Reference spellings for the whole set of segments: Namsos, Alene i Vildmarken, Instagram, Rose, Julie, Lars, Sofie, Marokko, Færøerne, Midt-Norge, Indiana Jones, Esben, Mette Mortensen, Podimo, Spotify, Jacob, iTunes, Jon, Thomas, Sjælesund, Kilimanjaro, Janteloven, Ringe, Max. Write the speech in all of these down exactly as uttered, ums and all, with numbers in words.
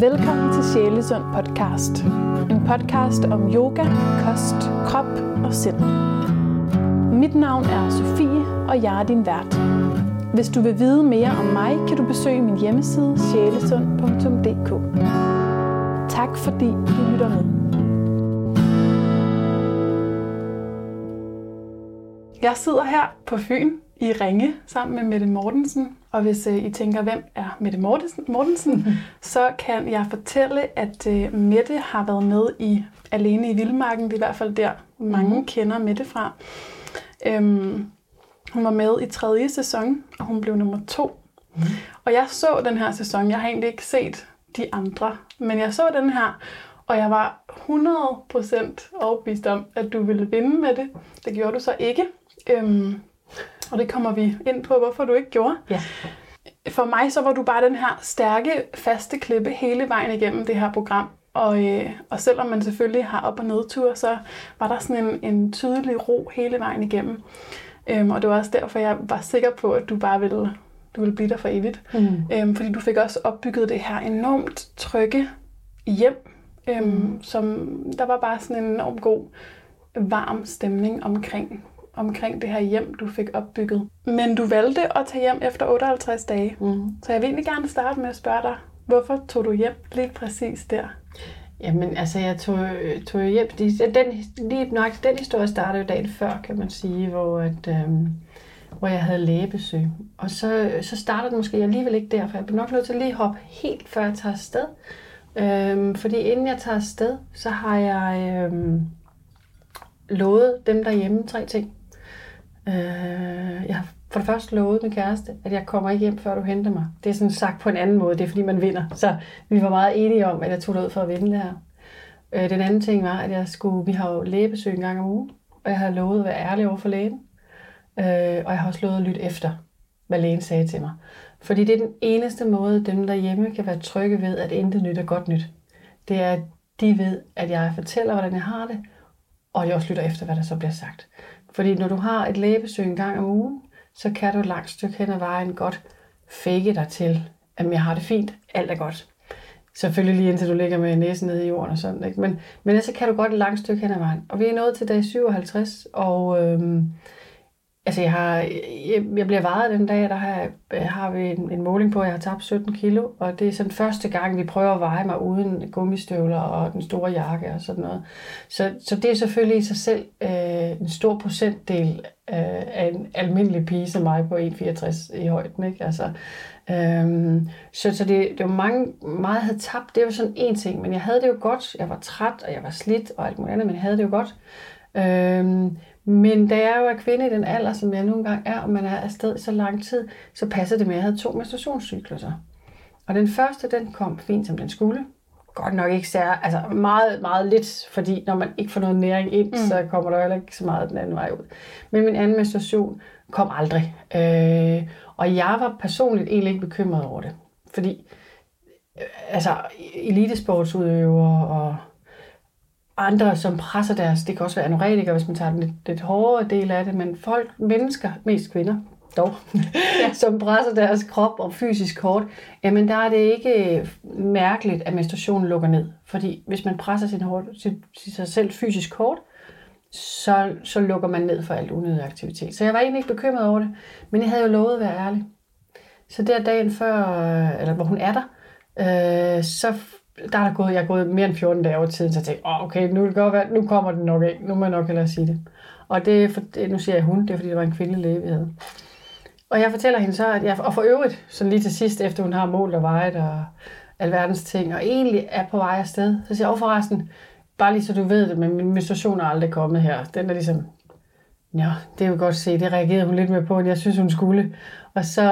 Velkommen til Sjælesund podcast. En podcast om yoga, kost, krop og sind. Mit navn er Sofie, og jeg er din vært. Hvis du vil vide mere om mig, kan du besøge min hjemmeside sjælesund punktum d k. Tak fordi du lytter med. Jeg sidder her på Fyn i Ringe sammen med Mette Mortensen. Og hvis øh, I tænker, hvem er Mette Mortensen, Mortensen så kan jeg fortælle, at øh, Mette har været med i Alene i Vildmarken. Det er i hvert fald der, mange kender Mette fra. Øhm, hun var med i tredje sæson, og hun blev nummer to. Mm. Og jeg så den her sæson. Jeg har egentlig ikke set de andre, men jeg så den her, og jeg var hundrede procent overbevist om, at du ville vinde med det. Det gjorde du så ikke. Øhm, Og det kommer vi ind på, hvorfor du ikke gjorde. Ja. For mig så var du bare den her stærke, faste klippe hele vejen igennem det her program. Og, øh, og selvom man selvfølgelig har op- og nedtur, så var der sådan en, en tydelig ro hele vejen igennem. Øhm, og det var også derfor, jeg var sikker på, at du bare ville, du ville blive der for evigt. Mm. Øhm, fordi du fik også opbygget det her enormt trygge hjem. Øhm, mm. som, der var bare sådan en enormt god, varm stemning omkring omkring det her hjem, du fik opbygget. Men du valgte at tage hjem efter otteoghalvtreds dage. Mm. Så jeg vil egentlig gerne starte med at spørge dig, hvorfor tog du hjem lige præcis der? Jamen, altså, jeg tog, tog hjem. Den, lige nok, den historie startede jo dagen før, kan man sige, hvor, at, øhm, hvor jeg havde lægebesøg. Og så, så startede den måske alligevel ikke der, for jeg blev nok nødt til at lige hoppe helt før jeg tager afsted. Øhm, fordi inden jeg tager afsted, så har jeg øhm, lovet dem derhjemme tre ting. Jeg har for det første lovet min kæreste, at jeg kommer ikke hjem, før du henter mig. Det er sådan sagt på en anden måde, det er fordi man vinder. Så vi var meget enige om, at jeg tog ud for at vinde det her. Den anden ting var, at jeg skulle, vi har jo lægebesøg en gang om ugen, og jeg havde lovet at være ærlig over for lægen. Og jeg har også lovet at lytte efter, hvad lægen sagde til mig. Fordi det er den eneste måde, dem derhjemme kan være trygge ved, at intet nyt er godt nyt. Det er, at de ved, at jeg fortæller, hvordan jeg har det, og jeg også lytter efter, hvad der så bliver sagt. Fordi når du har et lægebesøg en gang om ugen, så kan du et langt stykke hen ad vejen godt fake dig til, at jeg har det fint, alt er godt. Selvfølgelig lige indtil du ligger med næsen nede i jorden og sådan, ikke? Men, men ellers kan du godt et langt stykke hen ad vejen. Og vi er nået til dag syvoghalvtreds, og øhm, altså jeg, har, jeg, jeg bliver vejet den dag, der har, har vi en, en måling på, at jeg har tabt sytten kilo. Og det er sådan første gang, vi prøver at veje mig uden gummistøvler og den store jakke og sådan noget. Så, så det er selvfølgelig i sig selv øh, en stor procentdel øh, af en almindelig pige som mig på en komma fireogtres i højden, ikke? Altså, øh, så så det, det var mange, meget havde tabt. Det var sådan en ting, men jeg havde det jo godt. Jeg var træt, og jeg var slidt og alt muligt andet, men jeg havde det jo godt. Øh, Men da jeg jo er kvinde i den alder, som jeg nogle gange er, og man er afsted så lang tid, så passer det med, at jeg havde to menstruationscykluser. Og den første, den kom fint, som den skulle. Godt nok ikke særlig, altså meget, meget lidt, fordi når man ikke får noget næring ind, mm. så kommer der heller ikke så meget den anden vej ud. Men min anden menstruation kom aldrig. Øh, og jeg var personligt egentlig ikke bekymret over det. Fordi, øh, altså, elitesportsudøvere og andre, som presser deres, det kan også være anorektikere, hvis man tager den lidt, lidt hårdere del af det, men folk, mennesker, mest kvinder, dog, ja. som presser deres krop og fysisk hårdt, jamen der er det ikke mærkeligt, at menstruationen lukker ned. Fordi hvis man presser sin hård, sin, sig selv fysisk hårdt, så, så lukker man ned for alt unødig aktivitet. Så jeg var egentlig ikke bekymret over det, men jeg havde jo lovet at være ærlig. Så der dagen før, eller hvor hun er der, øh, så Der er der gået, jeg er gået mere end fjorten dage over tiden, så jeg tænkte, oh, okay, nu, godt, nu kommer den nok af, nu må jeg nok hellere sige det. Og det, for, nu siger jeg hun, det er fordi, det var en kvindelig læge, vi havde. Og jeg fortæller hende så, at jeg, og for øvrigt, sådan lige til sidst, efter hun har målt og vejet og alverdens ting, og egentlig er på vej afsted, så siger jeg, oh, forresten, bare lige så du ved det, men min menstruation er aldrig kommet her. Den er ligesom, ja, det er jo godt se, det reagerede hun lidt mere på, end jeg synes, hun skulle. Og så,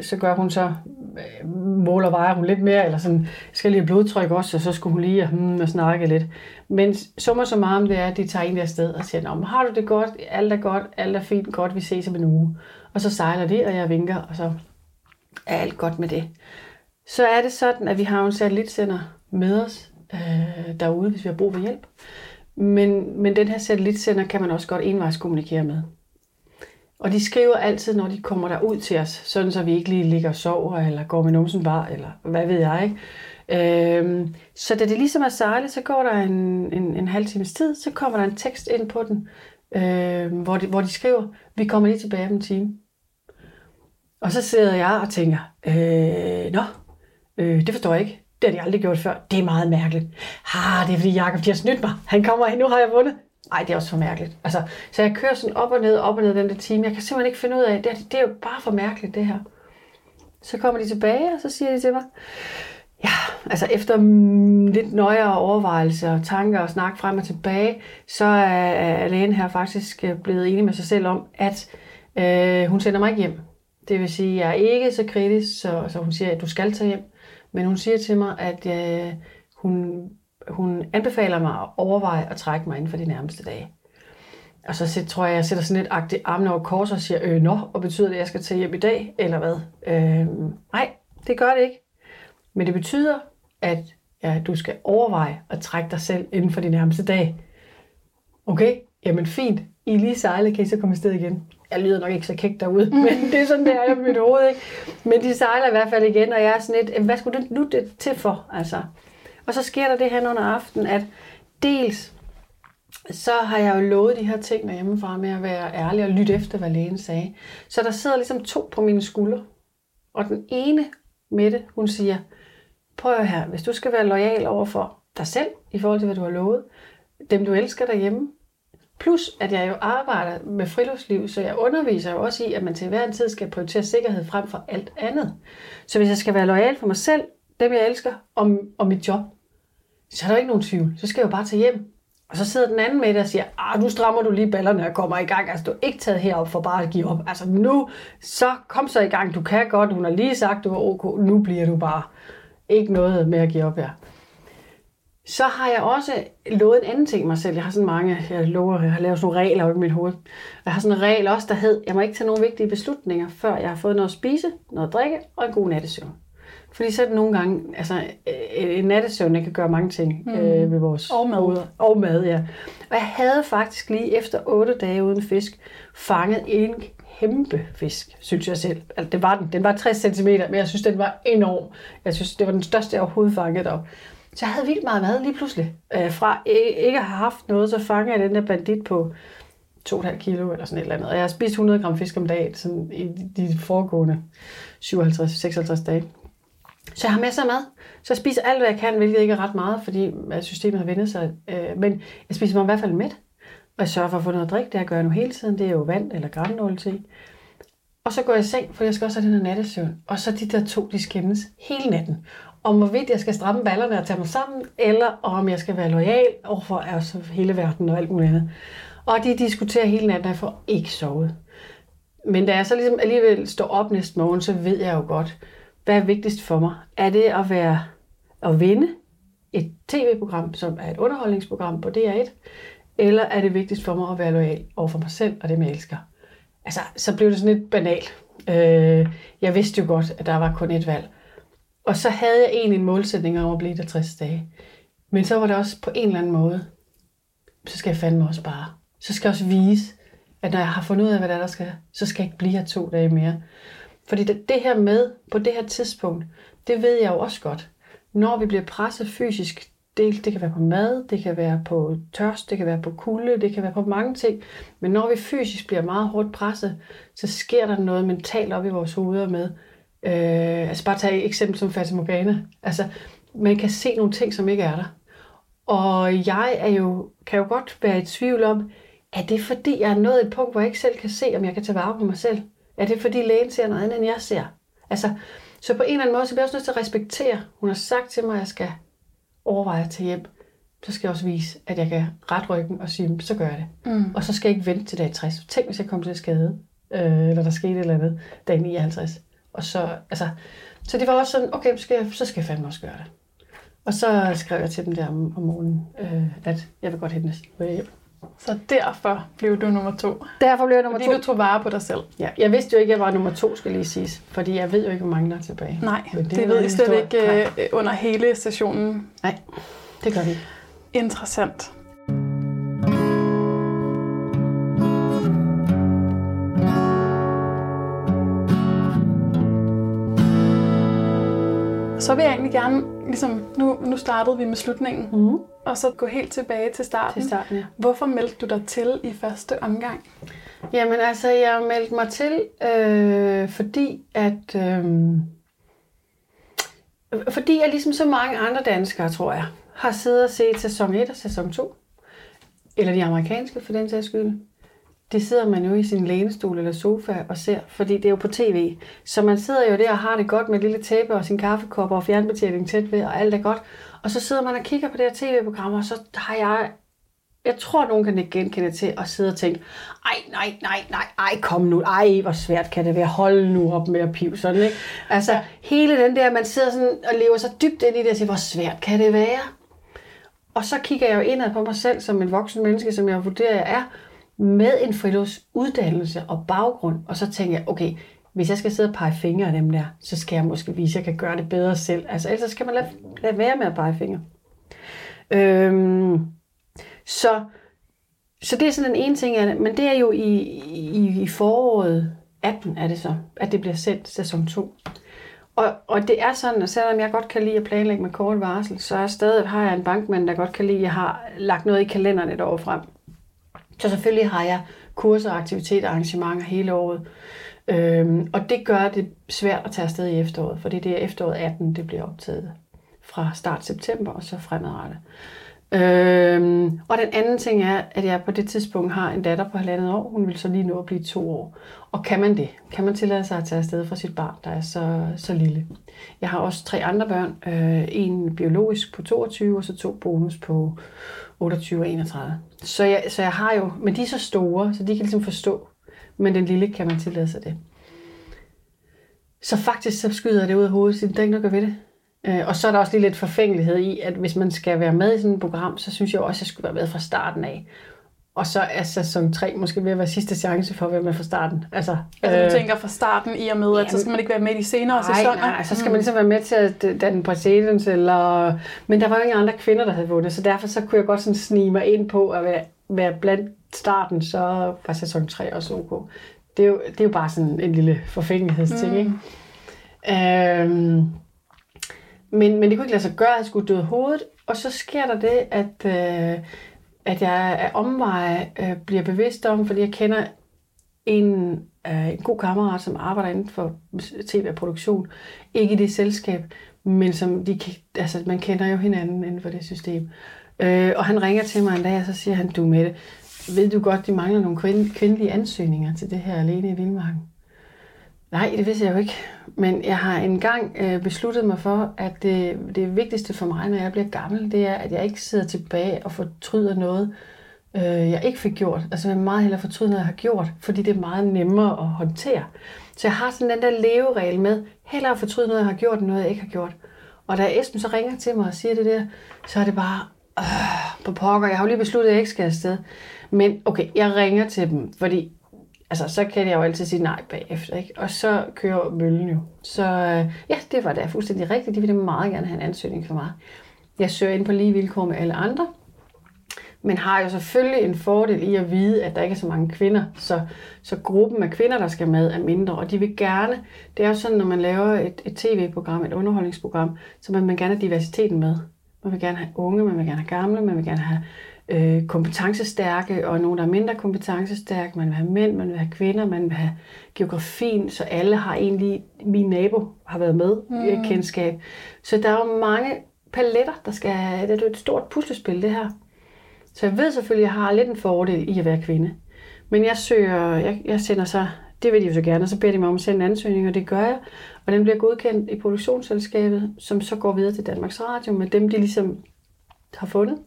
så gør hun så, måler og vejer hun lidt mere, eller sådan, skal lige blodtryk også, og så skulle hun lige hmm, og snakke lidt. Men summer så meget om det er, at de tager egentlig afsted og siger, nå, har du det godt, alt er godt, alt er fint, godt, vi ses om en uge. Og så sejler det, og jeg vinker, og så er alt godt med det. Så er det sådan, at vi har en satellitsender med os øh, derude, hvis vi har brug for hjælp. Men, men den her satellitsender kan man også godt envejs kommunikere med. Og de skriver altid, når de kommer derud til os, sådan så vi ikke lige ligger og sover, eller går med numsen bar, eller hvad ved jeg, ikke? Øhm, så da det ligesom er sejlet, så går der en, en, en halv times tid, så kommer der en tekst ind på den, øhm, hvor, de, hvor de skriver, vi kommer lige tilbage om en time. Og så sidder jeg og tænker, øh, nå, øh, det forstår jeg ikke. Det har de aldrig gjort før. Det er meget mærkeligt. Ah, det er fordi Jacob, de har snydt mig. Han kommer ind, nu har jeg vundet. Ej, det er også for mærkeligt. Altså, så jeg kører sådan op og ned, op og ned den der time. Jeg kan simpelthen ikke finde ud af, det er, det er jo bare for mærkeligt, det her. Så kommer de tilbage, og så siger de til mig, ja, altså efter lidt nøjere overvejelser og tanker og snak frem og tilbage, så er lægen her faktisk blevet enig med sig selv om, at øh, hun sender mig ikke hjem. Det vil sige, at jeg er ikke så kritisk, så, så hun siger, at du skal tage hjem. Men hun siger til mig, at øh, hun, hun anbefaler mig at overveje at trække mig inden for de nærmeste dage. Og så tror jeg, jeg sætter sådan lidt agtigt armen over kors og siger, øh, nå, og betyder det, at jeg skal tage hjem i dag, eller hvad? Øh, nej, det gør det ikke. Men det betyder, at ja, du skal overveje at trække dig selv inden for de nærmeste dage. Okay, jamen fint. I lige sejlet, kan I så komme afsted igen. Jeg lyder nok ikke så kæk derude, men det er sådan, det er jeg på mit hoved, ikke? Men de sejler i hvert fald igen, og jeg er sådan lidt, hvad skulle det nu det til for? Altså. Og så sker der det her under aftenen, at dels så har jeg jo lovet de her ting derhjemmefra med at være ærlig og lytte efter, hvad lægen sagde. Så der sidder ligesom to på mine skuldre, og den ene, Mette, hun siger, prøv her, hvis du skal være lojal over for dig selv, i forhold til, hvad du har lovet, dem du elsker derhjemme, plus, at jeg jo arbejder med friluftsliv, så jeg underviser jo også i, at man til hver en tid skal prioritere sikkerhed frem for alt andet. Så hvis jeg skal være lojal for mig selv, dem jeg elsker, og, og mit job, så er der jo ikke nogen tvivl. Så skal jeg jo bare tage hjem. Og så sidder den anden med det og siger, ah, nu strammer du lige ballerne og kommer i gang. Altså, du er ikke taget herop for bare at give op. Altså, nu, så kom så i gang. Du kan godt. Hun har lige sagt, du var ok. Nu bliver du bare ikke noget med at give op her. Så har jeg også lovet en anden ting mig selv. Jeg har sådan mange, jeg lover, jeg har lavet sådan nogle regler i mit hoved. Jeg har sådan en regel også, der hed, jeg må ikke tage nogen vigtige beslutninger, før jeg har fået noget at spise, noget at drikke og en god nattesøvn. Fordi så er det nogle gange, altså en nattesøvn kan gøre mange ting mm. øh, ved vores og mad. Hoveder. Og mad, ja. Og jeg havde faktisk lige efter otte dage uden fisk, fanget en kæmpe fisk, synes jeg selv. Altså, det var den. Den var tres centimeter, men jeg synes, den var enorm. Jeg synes, det var den største, jeg overhovedet fanget op. Så jeg havde vildt meget mad lige pludselig. Øh, fra ikke at have haft noget, så fangede jeg den der bandit på to komma fem kilo eller sådan et eller andet. Og jeg har spist hundrede gram fisk om dagen sådan i de foregående syvoghalvtreds til seksoghalvtreds dage. Så jeg har masser af mad. Så jeg spiser alt, hvad jeg kan, hvilket ikke er ret meget, fordi systemet har vendt sig. Øh, men jeg spiser mig i hvert fald mæt. Og jeg sørger for at få noget at drikke. Det jeg gør nu hele tiden. Det er jo vand eller granola til. Og så går jeg i seng, for jeg skal også have den her nattesøvn. Og så de der to, de skændes hele natten. Om hvorvidt jeg skal stramme ballerne og tage mig sammen, eller om jeg skal være lojal overfor altså hele verden og alt muligt andet. Og de diskuterer hele natten, og jeg får ikke sovet. Men da jeg så ligesom alligevel står op næste morgen, så ved jeg jo godt, hvad er vigtigst for mig. Er det at være at vinde et tv-program, som er et underholdningsprogram på D R et, eller er det vigtigst for mig at være lojal overfor mig selv og dem, jeg elsker? Altså, så blev det sådan lidt banalt. Øh, jeg vidste jo godt, at der var kun et valg. Og så havde jeg egentlig en målsætning om at blive der tres dage. Men så var det også på en eller anden måde, så skal jeg fandme også bare. Så skal jeg også vise, at når jeg har fundet ud af, hvad der, er, der skal, så skal jeg ikke blive her to dage mere. Fordi det, det her med på det her tidspunkt, det ved jeg jo også godt. Når vi bliver presset fysisk, det, det kan være på mad, det kan være på tørst, det kan være på kulde, det kan være på mange ting. Men når vi fysisk bliver meget hårdt presset, så sker der noget mentalt op i vores hoveder med, Øh, altså bare tage et eksempel som Fatimorgana. Altså, man kan se nogle ting, som ikke er der. Og jeg er jo, kan jo godt være i tvivl om, er det fordi, jeg er nået et punkt, hvor jeg ikke selv kan se, om jeg kan tage vare på mig selv? Er det fordi, lægen ser noget andet, end jeg ser? Altså, så på en eller anden måde, så bliver jeg også nødt til at respektere. Hun har sagt til mig, at jeg skal overveje at tage hjem. Så skal jeg også vise, at jeg kan rette ryggen og sige, så gør jeg det. Mm. Og så skal jeg ikke vente til dag tres. Tænk, hvis jeg kommer til skade, øh, eller der skete et eller andet, dag nioghalvtreds. Og så, altså, så det var også sådan, okay, så skal jeg, så skal jeg fandme også gøre det. Og så skrev jeg til dem der om, om morgenen, øh, at jeg vil godt hente næste hjem. Så derfor blev du nummer to. Derfor blev jeg nummer fordi to. Fordi du tog vare på dig selv. Ja, jeg vidste jo ikke, at jeg var nummer to, skal lige siges. Fordi jeg ved jo ikke, hvor mange der er tilbage. Nej, det, det ved jeg slet ikke øh, under hele sessionen. Nej, det gør vi. Interessant. Så vil jeg egentlig gerne ligesom, nu, nu startede vi med slutningen, mm. og så gå helt tilbage til starten. Til starten, ja. Hvorfor meldte du dig til i første omgang? Jamen altså, jeg meldte mig til, øh, fordi at... Øh, fordi jeg ligesom så mange andre danskere, tror jeg, har siddet og set sæson et og sæson to. Eller de amerikanske, for den sags skyld. Det sidder man jo i sin lænestol eller sofa og ser, fordi det er jo på tv. Så man sidder jo der og har det godt med et lille tæppe og sin kaffekop og fjernbetjening tæt ved, og alt er godt. Og så sidder man og kigger på det her tv-program, og så har jeg... Jeg tror, nogen kan ikke genkende til at sidde og tænke, ej, nej, nej, nej, ej, kom nu, ej, hvor svært kan det være, hold nu op med at pive sådan, ikke? Altså, hele den der, man sidder sådan og lever så dybt ind i det og siger, hvor svært kan det være? Og så kigger jeg jo indad på mig selv som en voksen menneske, som jeg vurderer, jeg er, med en friluftsuddannelse og baggrund, og så tænker jeg, okay, hvis jeg skal sidde og pege fingre af dem der, så skal jeg måske vise, at jeg kan gøre det bedre selv. Altså, ellers skal man lade, lade være med at pege fingre. Øhm... Så, så det er sådan den ene ting, men det er jo i, i, i foråret atten er det så, at det bliver sendt sæson to. Og, og det er sådan, at selvom jeg godt kan lide at planlægge med kort varsel, så er stadig, har jeg en bankmand, der godt kan lide, at jeg har lagt noget i kalenderen et år frem. Så selvfølgelig har jeg kurser, aktiviteter og arrangementer hele året. Øhm, og det gør det svært at tage afsted i efteråret, for det er efteråret atten, det bliver optaget fra start september og så fremadrettet. Øhm, og den anden ting er, at jeg på det tidspunkt har en datter på halvandet år. Hun vil så lige nå at blive to år. Og kan man det? Kan man tillade sig at tage afsted fra sit barn, der er så, så lille? Jeg har også tre andre børn. Øh, en biologisk på toogtyve, og så to bonus på otteogtyve og enogtredive. Så jeg, så jeg har jo... Men de er så store, så de kan ligesom forstå. Men den lille kan man tillade sig det. Så faktisk så skyder det ud af hovedet, så det er ikke nok at ved det. Og så er der også lige lidt forfængelighed i, at hvis man skal være med i sådan et program, så synes jeg også, at jeg skulle være med fra starten af. Og så er sæson tre måske ved at være sidste chance for at være med fra starten. Altså, altså øh, du tænker fra starten i og med, at ja, så skal man ikke være med i de senere nej, sæsoner? Nej, nej, så skal mm. man ligesom være med til at danne præcedens eller... Men der var jo ingen andre kvinder, der havde vundet, så derfor så kunne jeg godt sådan snige mig ind på at være, være blandt starten, så var sæson tre også ok. Det er jo, det er jo bare sådan en lille forfængelighedsting, mm. ikke? Øh, Men, men det kunne ikke lade sig gøre, at jeg skulle døde hovedet. Og så sker der det, at, øh, at jeg af omveje øh, bliver bevidst om, fordi jeg kender en, øh, en god kammerat, som arbejder inden for tv-produktion. Ikke i det selskab, men som de, altså, man kender jo hinanden inden for det system. Øh, og han ringer til mig en dag, og så siger han, du Mette, ved du godt, de mangler nogle kvind- kvindelige ansøgninger til det her Alene i Vildmarken? Nej, det vidste jeg jo ikke. Men jeg har engang øh, besluttet mig for, at det, det vigtigste for mig, når jeg bliver gammel, det er, at jeg ikke sidder tilbage og fortryder noget, øh, jeg ikke fik gjort. Altså jeg vil meget hellere fortryde noget, jeg har gjort, fordi det er meget nemmere at håndtere. Så jeg har sådan den der leveregel med, hellere fortryde noget, jeg har gjort, end noget, jeg ikke har gjort. Og da Esben så ringer til mig og siger det der, så er det bare øh, på pokker. Jeg har jo lige besluttet, at jeg ikke skal afsted. Men okay, jeg ringer til dem, fordi... Altså, så kan jeg jo altid sige nej bagefter, ikke? Og så kører møllen jo. Så øh, ja, det var da fuldstændig rigtigt. De ville meget gerne have en ansøgning for mig. Jeg søger ind på lige vilkår med alle andre, men har jo selvfølgelig en fordel i at vide, at der ikke er så mange kvinder. Så, så gruppen af kvinder, der skal med, er mindre, og de vil gerne... Det er jo sådan, når man laver et, et tv-program, et underholdningsprogram, så man vil gerne have diversiteten med. Man vil gerne have unge, man vil gerne have gamle, man vil gerne have... Øh, kompetencestærke og nogen, der er mindre kompetencestærke. Man vil have mænd, man vil have kvinder, man vil have geografien, så alle har egentlig... Min nabo har været med mm. i kendskab. Så der er jo mange paletter, der skal... Det er jo et stort puslespil, det her. Så jeg ved selvfølgelig, at jeg har lidt en fordel i at være kvinde. Men jeg søger... Jeg, jeg sender så... Det vil de jo så gerne, og så beder de mig om at sende en ansøgning, og det gør jeg. Og den bliver godkendt i produktionsselskabet, som så går videre til Danmarks Radio med dem, de ligesom har fundet.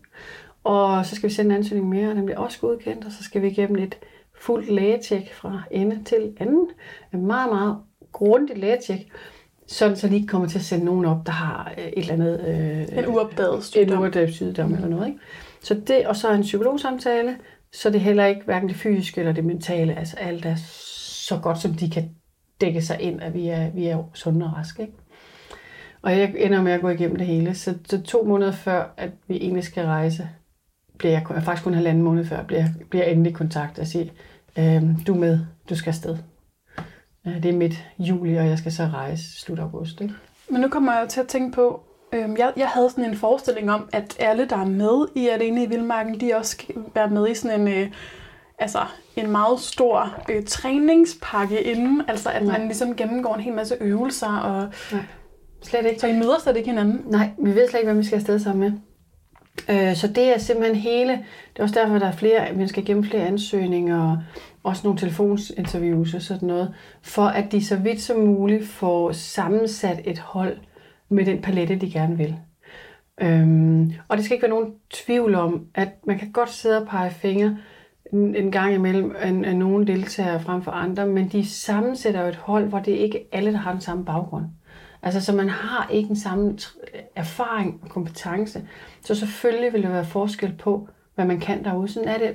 Og så skal vi sende en ansøgning mere, og den bliver også godkendt, og så skal vi igennem et fuldt lægetjek fra ende til anden. En meget, meget grundigt lægetjek, sådan så de ikke kommer til at sende nogen op, der har et eller andet... Øh, en uopdaget sygdom. En uopdaget sygdom eller noget, ikke? Så det, og så en psykologsamtale, så det heller ikke hverken det fysiske eller det mentale, altså alt er så godt, som de kan dække sig ind, at vi er, vi er sunde og raske, ikke? Og jeg ender med at gå igennem det hele, så, så to måneder før, at vi egentlig skal rejse... bliver jeg faktisk kun halvanden måned før, bliver, bliver jeg endelig kontakt og siger, øh, du er med, du skal afsted. Det er midt juli, og jeg skal så rejse slut august. Ikke? Men nu kommer jeg jo til at tænke på, Jeg, jeg havde sådan en forestilling om, at alle, der er med i Alene i Vildmarken, de også skal være med i sådan en, øh, altså, en meget stor øh, træningspakke inden. Altså, at man ligesom gennemgår en hel masse øvelser. Og... Nej, slet ikke. Så I møder slet ikke hinanden? Nej, vi ved slet ikke, hvad vi skal afsted sammen med. Øh, så det er simpelthen hele... Det er også derfor, der er flere, at man skal gennem flere ansøgninger og også nogle telefoninterviews og sådan noget, for at de så vidt som muligt får sammensat et hold med den palette, de gerne vil. Øhm, og det skal ikke være nogen tvivl om, at man kan godt sidde og pege fingre en, en gang imellem af, af nogle deltagere frem for andre, men de sammensætter jo et hold, hvor det ikke alle, der har den samme baggrund. Altså, så man har ikke den samme erfaring og kompetence. Så selvfølgelig vil der være forskel på, hvad man kan derude. Sådan er det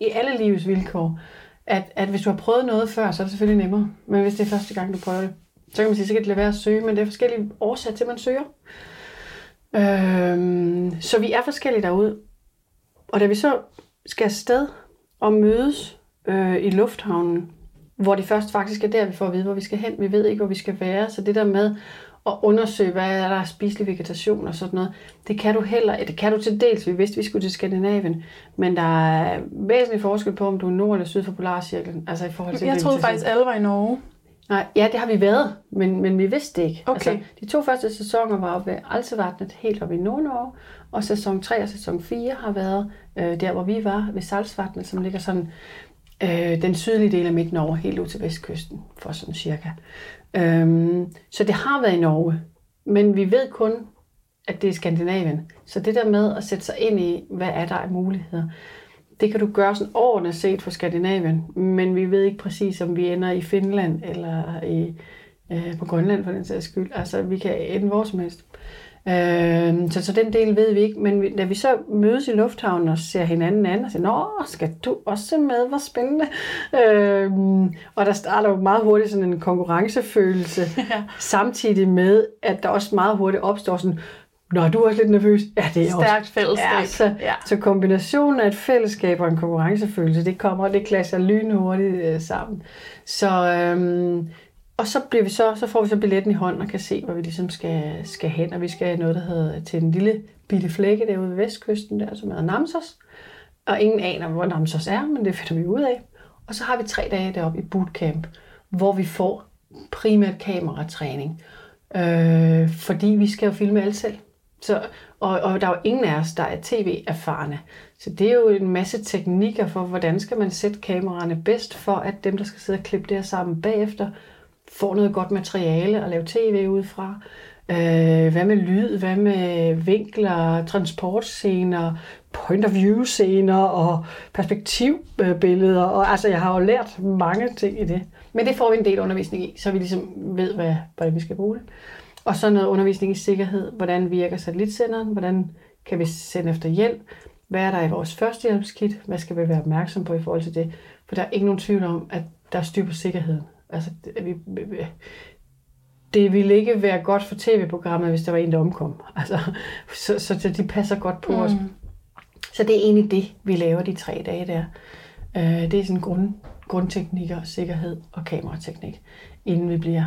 i alle livets vilkår. At, at hvis du har prøvet noget før, så er det selvfølgelig nemmere. Men hvis det er første gang, du prøver det, så kan man sige, så kan det lade være at søge, men det er forskellige årsager til, man søger. Øhm, så vi er forskellige derude. Og da vi så skal afsted og mødes øh, i lufthavnen, hvor det først faktisk er der, vi får at vide, hvor vi skal hen. Vi ved ikke, hvor vi skal være. Så det der med at undersøge, hvad er der er spiselig vegetation og sådan noget, det kan du heller. Det kan du til dels. Vi vidste, vi skulle til Skandinavien. Men der er væsentlig forskel på, om du er nord eller syd for polarcirklen. Altså i forhold til... Jeg troede faktisk, alle var i Norge. Nej, ja, det har vi været, men, men vi vidste det ikke. Okay. Altså, de to første sæsoner var oppe ved Altevartnet, helt oppe i Nord-Norge, og sæson tre og sæson fire har været øh, der, hvor vi var, ved Salsvartnet, som ligger sådan øh, den sydlige del af Midt-Norge, helt ud til vestkysten, for sådan cirka. Øhm, så det har været i Norge, men vi ved kun, at det er Skandinavien. Så det der med at sætte sig ind i, hvad er der af muligheder, det kan du gøre sådan overordnet set for Skandinavien, men vi ved ikke præcis, om vi ender i Finland eller i, øh, på Grønland for den sags skyld. Altså, vi kan ende hvor som helst. Øh, så, så den del ved vi ikke, men vi, da vi så mødes i lufthavnen og ser hinanden an og siger, nå, skal du også med? Hvor spændende. Øh, og der starter jo meget hurtigt sådan en konkurrencefølelse, ja. Samtidig med, at der også meget hurtigt opstår sådan, nå, du er også lidt nervøs. Ja, det er stærkt også. Fællesskab. Ja, så, ja. Så kombinationen af et fællesskab og en konkurrencefølelse, det kommer, og det klasser lynhurtigt øh, sammen. Så, øhm, og så, bliver vi så, så får vi så billetten i hånden og kan se, hvor vi ligesom skal, skal hen. Og vi skal noget, der hedder til en lille bitte flække derude ved vestkysten, der, som hedder Namsos. Og ingen aner, hvor Namsos er, men det finder vi ud af. Og så har vi tre dage deroppe i bootcamp, hvor vi får primært kameratræning. Øh, fordi vi skal jo filme alt selv. Så, og, og der er jo ingen af os, der er tv-erfarne. Så det er jo en masse teknikker for, hvordan skal man sætte kameraerne bedst, for at dem, der skal sidde og klippe det her sammen bagefter, får noget godt materiale og lave tv ud fra. Øh, hvad med lyd, hvad med vinkler, transportscener, point of view-scener og perspektivbilleder. Og, altså, jeg har jo lært mange ting i det. Men det får vi en del undervisning i, så vi ligesom ved, hvad, hvordan vi skal bruge det. Og så noget undervisning i sikkerhed. Hvordan virker satellitsenderen? Hvordan kan vi sende efter hjælp? Hvad er der i vores førstehjælpskit? Hvad skal vi være opmærksom på i forhold til det? For der er ikke nogen tvivl om, at der er styr på sikkerheden. Altså, vi, det ville ikke være godt for tv-programmet, hvis der var en, der omkom. Altså, så, så de passer godt på mm. os. Så det er egentlig det, vi laver de tre dage der. Det er sådan grund, grundteknikker, sikkerhed og kamerateknik, inden vi bliver...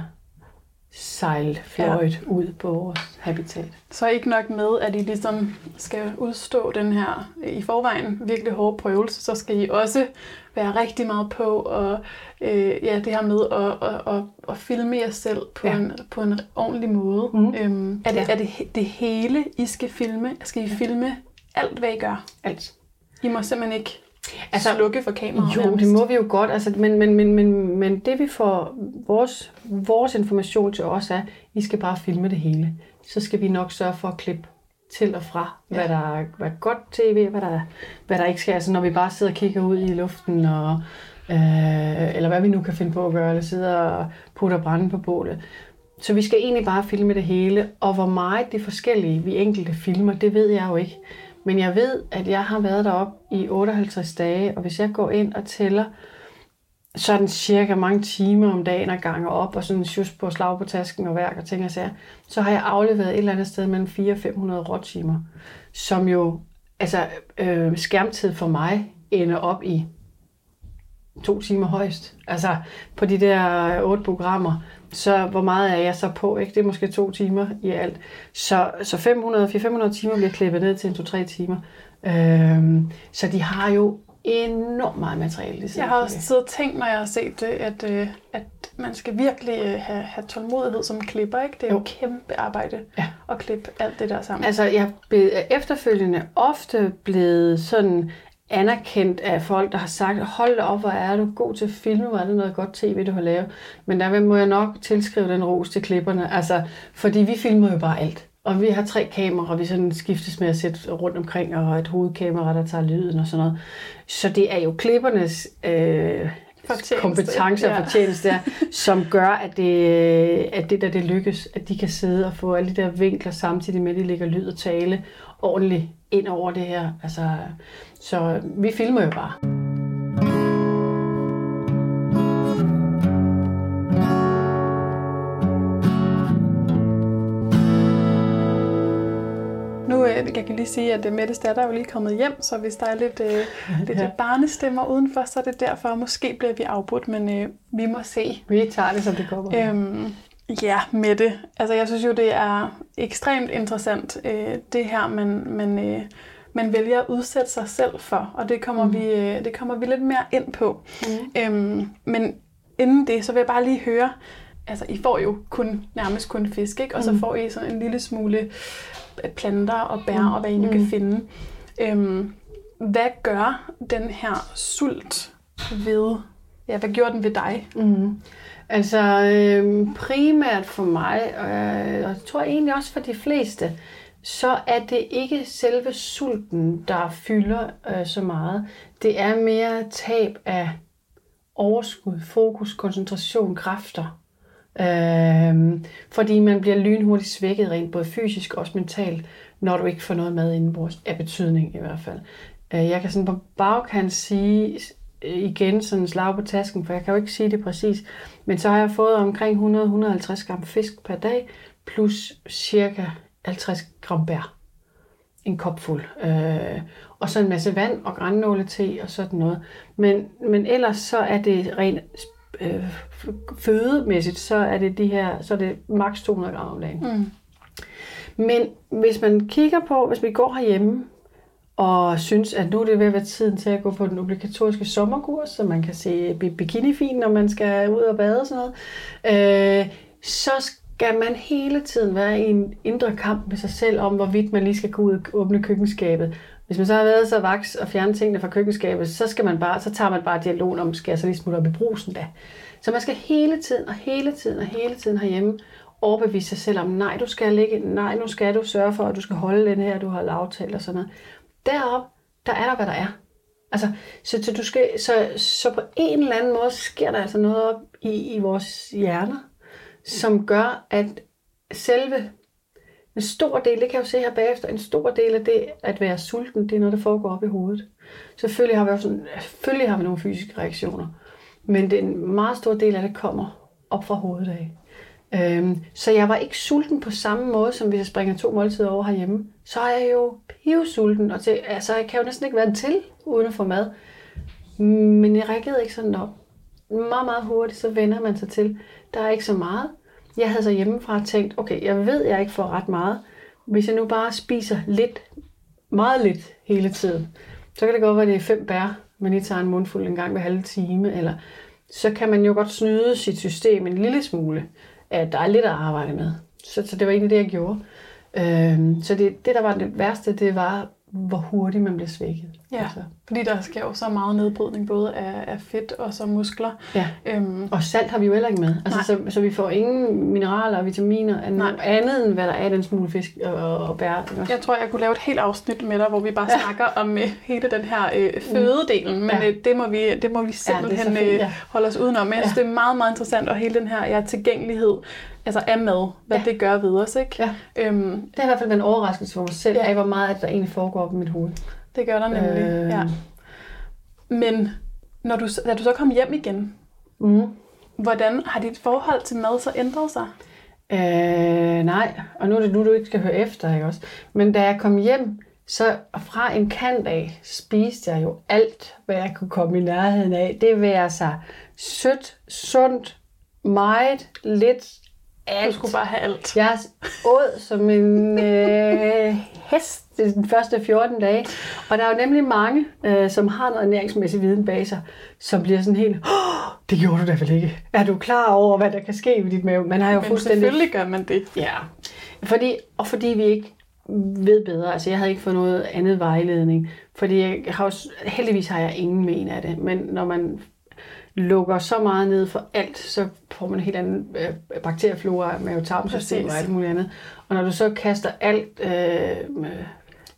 sejlfløjt ja. Ud på vores habitat. Så ikke nok med, at I ligesom skal udstå den her i forvejen virkelig hårde prøvelse, så skal I også være rigtig meget på og øh, ja, det her med at, at, at, at filme jer selv på, ja. en, på en ordentlig måde. Mm. Øhm, er det, ja. er det, det hele, I skal filme? Skal I ja. filme alt, hvad I gør? Alt. I må simpelthen ikke altså, slukke for kameraet. Jo, nærmest. Det må vi jo godt. Altså, men, men, men, men, men det vi får, vores, vores information til os er, I skal bare filme det hele. Så skal vi nok sørge for at klippe til og fra, ja. hvad der er godt tv, hvad der, hvad der ikke skal. Altså når vi bare sidder og kigger ud i luften, og, øh, eller hvad vi nu kan finde på at gøre, eller sidder og putter brænde på bålet. Så vi skal egentlig bare filme det hele, og hvor meget de forskellige, vi enkelte filmer, det ved jeg jo ikke. Men jeg ved, at jeg har været deroppe i otteoghalvtreds dage, og hvis jeg går ind og tæller sådan cirka mange timer om dagen og ganger op, og sådan just på slag på tasken og værk og ting og sager, så har jeg afleveret et eller andet sted mellem fire hundrede og fem hundrede råtimer, som jo, altså øh, skærmtid for mig ender op i to timer højst. Altså på de der otte programmer, så hvor meget er jeg så på, ikke? Det er måske to timer i alt. Så, så fem hundrede til fem hundrede timer bliver klippet ned til en to-tre timer. Øhm, så de har jo enormt meget materiale. Jeg har også siddet og tænkt, når jeg har set det, at, at man skal virkelig have, have tålmodighed som klipper, ikke? Det er jo, jo kæmpe arbejde ja. At klippe alt det der sammen. Altså, jeg er efterfølgende ofte blevet sådan anerkendt af folk, der har sagt, hold da op, hvor er du god til at filme, hvor er det noget godt tv, du har lavet. Men derved må jeg nok tilskrive den ros til klipperne, altså, fordi vi filmer jo bare alt. Og vi har tre kameraer, og vi sådan skiftes med at sætte rundt omkring, og et hovedkamera, der tager lyden og sådan noget. Så det er jo klippernes øh, kompetencer og fortjeneste, ja. Som gør, at det, at det der det lykkes, at de kan sidde og få alle de der vinkler samtidig med, at de lægger lyd og tale ordentligt ind over det her. Altså, så vi filmer jo bare. Jeg kan lige sige, at Mettes datter er jo lige kommet hjem, så hvis der er lidt, øh, lidt ja. barnestemmer udenfor, så er det derfor, måske bliver vi afbrudt, men øh, vi må se. Vi tager det, som det går. Øhm, ja, Mette. Altså, jeg synes jo, det er ekstremt interessant, øh, det her, man, man, øh, man vælger at udsætte sig selv for, og det kommer, mm. vi, øh, det kommer vi lidt mere ind på. Mm. Øhm, men inden det, så vil jeg bare lige høre, altså, I får jo kun, nærmest kun fisk, ikke? Og så får I sådan en lille smule planter og bær og hvad I nu kan finde. Øhm, hvad gør den her sult ved, ja, hvad gjorde den ved dig? Mm. Altså øhm, primært for mig, øh, og jeg tror egentlig også for de fleste, så er det ikke selve sulten, der fylder øh, så meget. Det er mere tab af overskud, fokus, koncentration, kræfter. Øhm, fordi man bliver lynhurtigt svækket rent både fysisk og også mentalt, når du ikke får noget mad indenbords, af betydning i hvert fald. Øh, jeg kan sådan på bagkant sige igen sådan en slag på tasken, for jeg kan jo ikke sige det præcis, men så har jeg fået omkring hundrede til hundrede og halvtreds gram fisk per dag, plus cirka halvtreds gram bær. En kop fuld. Øh, og så en masse vand og grannålete og sådan noget. Men, men ellers så er det rent fødemæssigt, så er det de her, så er det maks to hundrede gram om dagen. Mm. Men hvis man kigger på, hvis vi går herhjemme og synes, at nu er det ved at være tiden til at gå på den obligatoriske sommerkurs, så man kan se bikinifin, når man skal ud og bade og sådan noget, øh, så skal man hele tiden være i en indre kamp med sig selv om, hvorvidt man lige skal gå ud og åbne køkkenskabet. Hvis man så har været så vaks og fjerne tingene fra køkkenskabet, så skal man bare, så tager man bare dialogen om, skal jeg så lige smutte op i brusen da. Så man skal hele tiden og hele tiden og hele tiden herhjemme overbevise sig selv om, nej, du skal ligge, nej, nu skal du sørge for, at du skal holde den her, du har aftalt og sådan noget. Derop, der er der, hvad der er. Altså, så, så, du skal, så, så på en eller anden måde sker der altså noget op i, i vores hjerner, som gør, at selve en stor del, det kan jeg jo se her bagefter, en stor del af det at være sulten, det er noget, der foregår op i hovedet. Selvfølgelig har vi, sådan, selvfølgelig har vi nogle fysiske reaktioner, men det er en meget stor del af det kommer op fra hovedet af. Øhm, så jeg var ikke sulten på samme måde, som hvis jeg springer to måltider over herhjemme. Så er jeg jo pivsulten, og til, altså, jeg kan jo næsten ikke være til uden at få mad. Men jeg reagerede ikke sådan op. Meget, meget hurtigt, så vender man sig til, der er ikke så meget. Jeg havde så hjemmefra tænkt, okay, jeg ved, jeg ikke får ret meget. Hvis jeg nu bare spiser lidt, meget lidt hele tiden, så kan det godt være, at det er fem bær, man lige tager en mundfuld en gang hver halve time, eller så kan man jo godt snyde sit system en lille smule, at der er lidt at arbejde med. Så, så det var egentlig det, jeg gjorde. Øhm, så det, det, der var det værste, det var, hvor hurtigt man bliver svækket. Ja, altså. Fordi der sker jo så meget nedbrydning, både af, af fedt og så muskler. Ja. Øhm. Og salt har vi jo heller ikke med. Altså, så, så vi får ingen mineraler og vitaminer, andet end hvad der er i den smule fisk og, og bær. Også. Jeg tror, jeg kunne lave et helt afsnit med dig, hvor vi bare ja. snakker om øh, hele den her øh, fødedelen, men ja. øh, det, må vi, det må vi simpelthen ja, fint, ja. holde os udenom. Men jeg synes, ja. det er meget, meget interessant, og hele den her ja, tilgængelighed, altså af mad, hvad ja. det gør ved os, ikke? Ja. Øhm. Det har i hvert fald været en overraskelse for mig selv, ja. af hvor meget der egentlig foregår op i mit hoved. Det gør der nemlig, øh... ja. Men når du, da du så kom hjem igen, mm. hvordan har dit forhold til mad så ændret sig? Øh, nej, og nu er det nu, du ikke skal høre efter, ikke også? Men da jeg kom hjem, så fra en kant af spiste jeg jo alt, hvad jeg kunne komme i nærheden af. Det vil altså sødt, sundt, meget lidt. Alt. Du skulle bare have alt. Jeg åd som en øh, hest de første fjorten dage. Og der er jo nemlig mange, øh, som har noget ernæringsmæssig viden bag sig, som bliver sådan helt, oh, det gjorde du da vel ikke. Er du klar over, hvad der kan ske i dit mave? Man har jo Men fuldstændig... selvfølgelig gør man det. Ja, fordi, og fordi vi ikke ved bedre. Altså, jeg havde ikke fået noget andet vejledning. Fordi jeg har jo, heldigvis har jeg ingen men af det. Men når man lukker så meget ned for alt, så får man en helt anden øh, bakterieflora, mavetarmsystem og alt muligt andet. Og når du så kaster alt... Øh,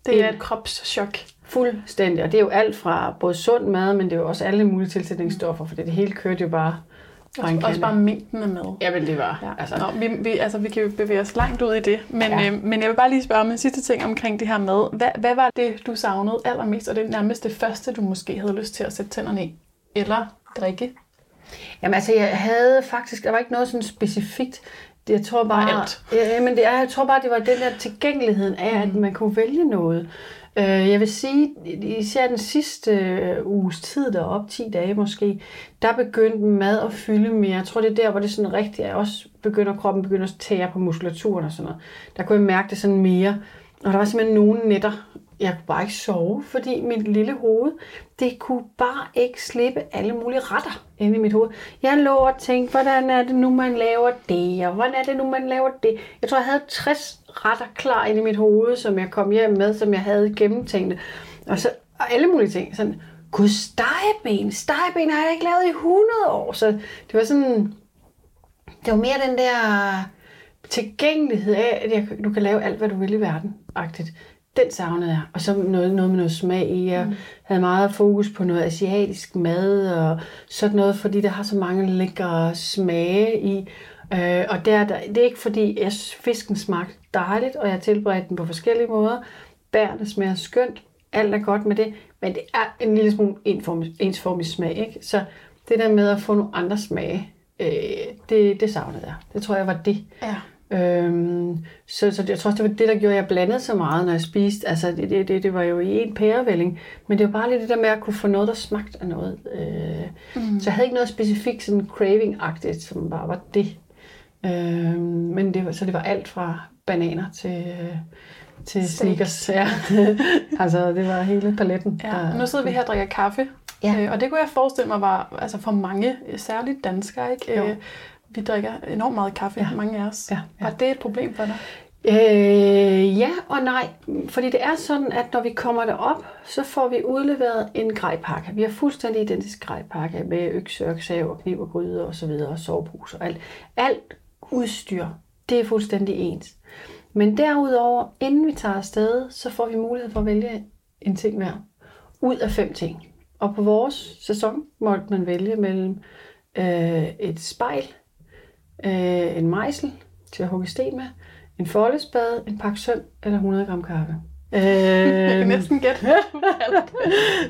det er et kropschok. Fuldstændig. Og det er jo alt fra både sund mad, men det er jo også alle mulige tilsætningsstoffer, for det hele kørte jo bare... Også, også bare mængden af mad. Jamen det var. Ja. Altså. Nå, vi, vi, altså, vi kan jo bevæge os langt ud i det, men, ja. øh, men jeg vil bare lige spørge om en sidste ting omkring det her med. Hvad, hvad var det, du savnede allermest, og det nærmest det første, du måske havde lyst til at sætte tænderne i? Eller... drikke? Jamen altså, jeg havde faktisk, der var ikke noget sådan specifikt. Jeg tror bare, alt. Ja, men det, jeg tror bare, det var den der tilgængeligheden af, mm. at man kunne vælge noget. Jeg vil sige, især den sidste uges tid deroppe, ti dage måske, der begyndte mad at fylde mere. Jeg tror, det er der, hvor det sådan rigtigt er. Også begynder kroppen begynder at tære på muskulaturen og sådan noget. Der kunne jeg mærke det sådan mere. Og der var simpelthen nogle nætter, jeg kunne bare ikke sove, fordi mit lille hoved, det kunne bare ikke slippe alle mulige retter inde i mit hoved. Jeg lå og tænkte, hvordan er det nu, man laver det, og hvordan er det nu, man laver det. Jeg tror, jeg havde tres retter klar inde i mit hoved, som jeg kom hjem med, som jeg havde gennemtænkt. Og så og alle mulige ting. Sådan, gud, stegeben, stegeben har jeg ikke lavet i hundrede år. Så det var sådan, det var mere den der tilgængelighed af, at jeg, du kan lave alt, hvad du vil i verden-agtigt. Den savnede jeg. Og så noget, noget med noget smag i. Jeg mm. havde meget fokus på noget asiatisk mad og sådan noget, fordi der har så mange lækre smage i. Øh, og der, der, det er ikke fordi, jeg fisken smagte dejligt, og jeg tilberedte den på forskellige måder. Bærene smager skønt. Alt er godt med det. Men det er en lille smule ensformig smag, ikke? Så det der med at få nogle andre smage, øh, det, det savnede jeg. Det tror jeg var det. Ja. Øhm, så, så jeg tror også, det var det, der gjorde, jeg blandede så meget, når jeg spiste. Altså, det, det, det var jo i en pærevælling. Men det var bare lidt det der med, at kunne få noget, der smagte af noget. Øh, mm. Så jeg havde ikke noget specifikt sådan craving-agtigt, som bare var det. Øh, men det var, så det var alt fra bananer til, til sneakers. Ja. Altså, det var hele paletten. Ja. Der, nu sidder vi her og drikker kaffe. Ja. Øh, og det kunne jeg forestille mig var altså for mange, særligt danskere, ikke? Øh, Vi drikker enormt meget kaffe, ja. Mange af os. Ja, ja. Var det et problem for dig? Øh, ja og nej. Fordi det er sådan, at når vi kommer derop, så får vi udleveret en grejpakke. Vi har fuldstændig identisk grejpakke med økse, øksav og kniv og gryde og så videre, og soveposer og alt. Alt udstyr, det er fuldstændig ens. Men derudover, inden vi tager afsted, så får vi mulighed for at vælge en ting hver. Ud af fem ting. Og på vores sæson måtte man vælge mellem øh, et spejl, Øh, en mejsel til at hugge sten med, en foldespade, en pakke søm eller hundrede gram kaffe. Øh, jeg kan næsten gætte.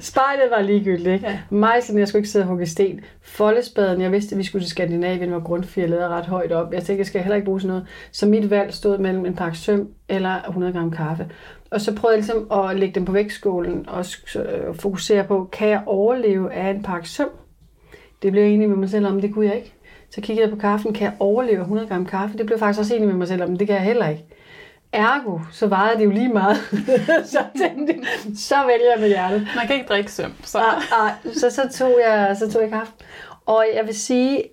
Spejlet var ligegyldigt, ikke? Ja. Mejselen, jeg skulle ikke sidde og hugge sten. Foldespaden, jeg vidste, at vi skulle til Skandinavien, hvor grundfjeldet er ret højt op. Jeg tænkte, jeg skal heller ikke bruge sådan noget. Så mit valg stod mellem en pakke søm eller hundrede gram kaffe. Og så prøvede jeg ligesom at lægge dem på vægtskålen og fokusere på, kan jeg overleve af en pakke søm? Det blev jeg enig med mig selv om, det kunne jeg ikke. Så kiggede jeg på kaffen, kan jeg overleve hundrede gram kaffe? Det blev faktisk også enig med mig selv om, det kan jeg heller ikke. Ergo, så varede det jo lige meget. Så tænkte jeg, så vælger jeg med hjertet. Man kan ikke drikke søm. Så, ah, ah, så, så, tog jeg, så tog jeg kaffe. Og jeg vil sige,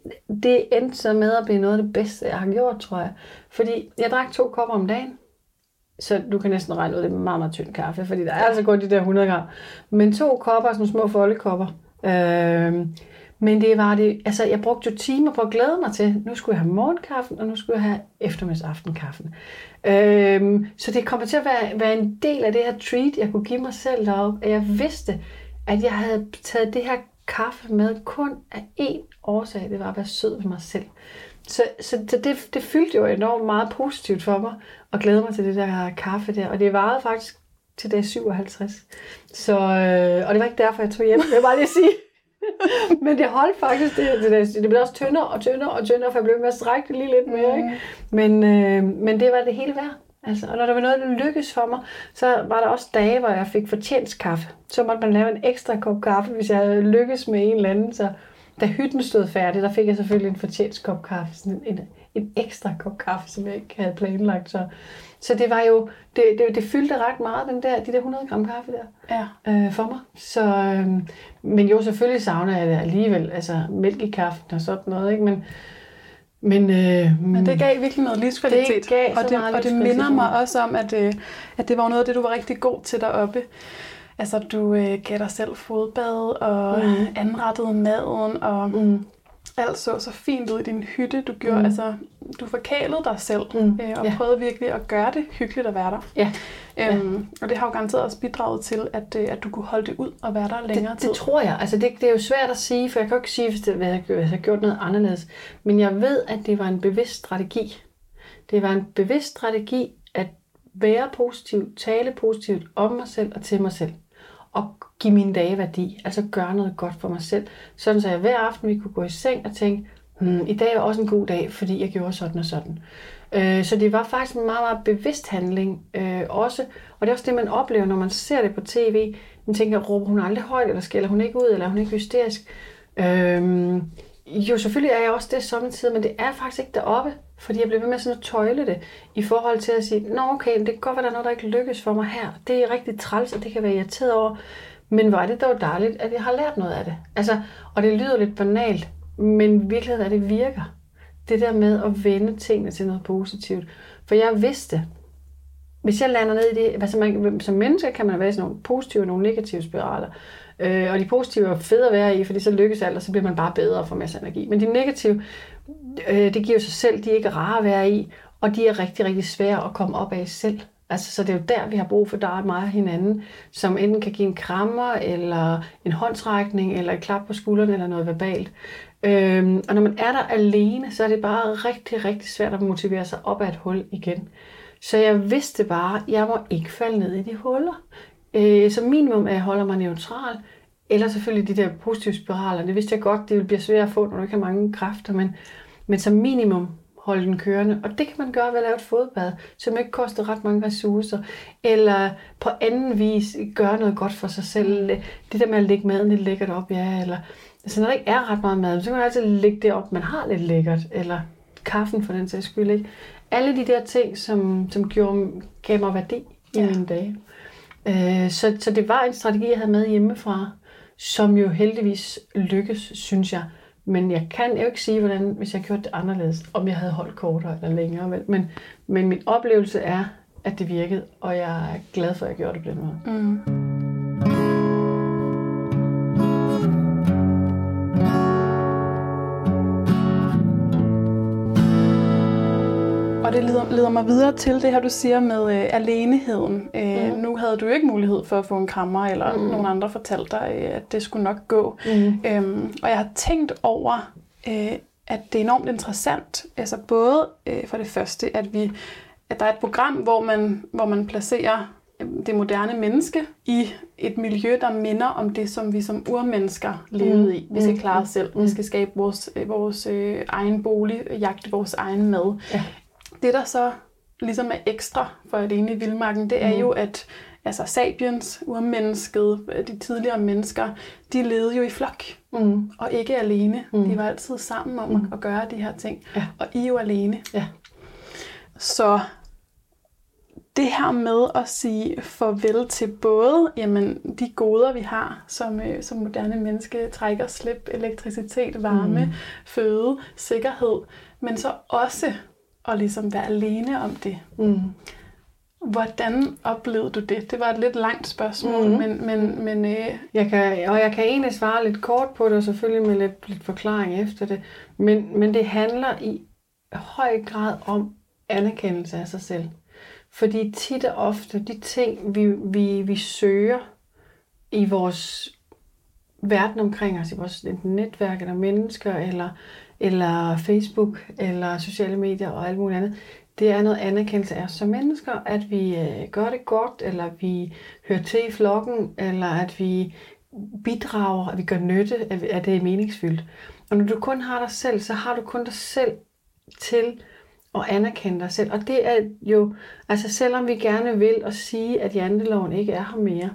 det endte så med at blive noget af det bedste, jeg har gjort, tror jeg. Fordi jeg drak to kopper om dagen. Så du kan næsten regne ud, det er meget, meget tynd kaffe, fordi der er altså kun de der hundrede gram. Men to kopper, sådan små foldekopper. Øh, Men det var det, altså jeg brugte jo timer på at glæde mig til, nu skulle jeg have morgenkaffen, og nu skulle jeg have eftermiddagsaftenkaffen. Øhm, så det kom til at være, være en del af det her treat, jeg kunne give mig selv deroppe, at jeg vidste, at jeg havde taget det her kaffe med kun af én årsag, det var at være sød ved mig selv. Så, så, så det, det fyldte jo enormt meget positivt for mig, at glæde mig til det der kaffe der, og det varede faktisk til dag syvoghalvtreds. Så, øh, og det var ikke derfor, jeg tog hjem, det vil bare lige sige. Men det holdt faktisk, det, det, det blev også tyndere og tyndere og tyndere, for jeg blev med at strække det lige lidt mere, ikke? Men, øh, men det var det hele værd. Altså, og når der var noget, der lykkedes for mig, så var der også dage, hvor jeg fik fortjenskaffe. Så måtte man lave en ekstra kop kaffe, hvis jeg havde lykkes med en eller anden. Så da hytten stod færdig, der fik jeg selvfølgelig en fortjent kop kaffe, sådan en, en, en ekstra kop kaffe, som jeg ikke havde planlagt. Så, så det var jo, det, det, det fyldte ret meget, den der, de der hundrede gram kaffe der, ja. øh, for mig. Så, øh, men jo, selvfølgelig savner jeg det alligevel, altså mælk i kaffen og sådan noget, ikke? Men, men, øh, men det gav virkelig noget livskvalitet, det gav og, det, og det minder mig også om, at, øh, at det var noget af det, du var rigtig god til deroppe. Altså, du øh, gav dig selv fodbad og mm. anrettede maden, og mm. alt så så fint ud i din hytte. Du gjorde, mm. altså, du forkælede dig selv, mm. øh, og ja. prøvede virkelig at gøre det hyggeligt at være der. Ja. Øhm, ja. Og det har jo garanteret også bidraget til, at, øh, at du kunne holde det ud og være der længere det, tid. Det tror jeg. Altså, det, det er jo svært at sige, for jeg kan jo ikke sige, hvis, det, hvad jeg, hvis jeg har gjort noget anderledes. Men jeg ved, at det var en bevidst strategi. Det var en bevidst strategi at være positiv, tale positivt om mig selv og til mig selv. Og give mine dage værdi, altså gøre noget godt for mig selv. Sådan så jeg hver aften vi kunne gå i seng og tænke, hmm, i dag er også en god dag, fordi jeg gjorde sådan og sådan. Øh, så det var faktisk en meget, meget bevidst handling øh, også. Og det er også det, man oplever, når man ser det på tv. Man tænker, råber hun aldrig højt, eller skælder hun ikke ud, eller er hun ikke hysterisk? Øh, jo, selvfølgelig er jeg også det sommetider, men det er faktisk ikke deroppe. Fordi jeg blev ved med sådan at tøjle det, i forhold til at sige, nå okay, det kan godt være, der er noget, der ikke lykkes for mig her. Det er rigtig træls, og det kan være irriteret over. Men hvor er det dog dejligt, at jeg har lært noget af det. Altså, og det lyder lidt banalt, men i virkeligheden er det virker. Det der med at vende tingene til noget positivt. For jeg vidste, hvis jeg lander ned i det, altså man, som menneske kan man være i sådan nogle positive og nogle negative spiraler. Øh, og de positive er fede at være i, fordi så lykkes alt, og så bliver man bare bedre og får masser af energi. Men de negative, øh, det giver sig selv, de er ikke rare at være i, og de er rigtig, rigtig svære at komme op af selv. Altså, så det er jo der, vi har brug for dig og mig og hinanden, som enten kan give en krammer, eller en håndsrækning, eller et klap på skulderen, eller noget verbalt. Øh, og når man er der alene, så er det bare rigtig, rigtig svært at motivere sig op af et hul igen. Så jeg vidste bare, at jeg må ikke falde ned i de huller. Så minimum er, at jeg holder mig neutral. Eller selvfølgelig de der positive spiraler. Det vidste jeg godt, det bliver svært at få, når du ikke har mange kræfter. Men, men som minimum holde den kørende. Og det kan man gøre ved at lave et fodbad, som ikke koster ret mange ressourcer. Eller på anden vis gøre noget godt for sig selv. Det der med at lægge maden lidt lækkert op. Ja, eller, altså når der ikke er ret meget mad, så kan man altid lægge det op, man har lidt lækkert. Eller kaffen for den sags skyld. Ikke? Alle de der ting, som, som gjorde, gav mig værdi i ja. mine dage. Så, så det var en strategi, jeg havde med hjemmefra, som jo heldigvis lykkes, synes jeg. Men jeg kan jo ikke sige, hvordan, hvis jeg gjorde det anderledes, om jeg havde holdt kortere eller længere. Men, men min oplevelse er, at det virkede, og jeg er glad for, at jeg gjorde det på den måde. Mm. Og det leder, leder mig videre til det her, du siger med øh, aleneheden. Øh, mm. Nu havde du jo ikke mulighed for at få en krammer, eller mm. nogen andre fortalte dig, at det skulle nok gå. Mm. Øhm, og jeg har tænkt over, øh, at det er enormt interessant, altså både øh, for det første, at, vi, at der er et program, hvor man, hvor man placerer det moderne menneske i et miljø, der minder om det, som vi som urmennesker levede mm. i. Vi skal klare os selv, mm. vi skal skabe vores, vores øh, egen bolig, jagte vores egen mad. Ja. Det, der så ligesom er ekstra for Alene i Vildmarken, det er mm. jo, at altså sapiens, urmennesket, de tidligere mennesker, de levede jo i flok, mm. og ikke alene. Mm. De var altid sammen om mm. at gøre de her ting, ja. og I er jo alene. Ja. Så det her med at sige farvel til både jamen, de goder, vi har, som, øh, som moderne menneske, træk og slip, elektricitet, varme, mm. føde, sikkerhed, men så også og ligesom være alene om det. Mm. Hvordan oplevede du det? Det var et lidt langt spørgsmål, mm. men... men, men øh... jeg kan, og jeg kan egentlig svare lidt kort på det, og selvfølgelig med lidt, lidt forklaring efter det. Men, men det handler i høj grad om anerkendelse af sig selv. Fordi tit og ofte, de ting, vi, vi, vi søger i vores verden omkring os, i vores netværk eller mennesker, eller... eller Facebook, eller sociale medier og alt muligt andet, det er noget anerkendelse af os som mennesker, at vi gør det godt, eller vi hører til i flokken, eller at vi bidrager, at vi gør nytte, at det er meningsfyldt. Og når du kun har dig selv, så har du kun dig selv til at anerkende dig selv. Og det er jo, altså selvom vi gerne vil at sige, at janteloven ikke er her mere,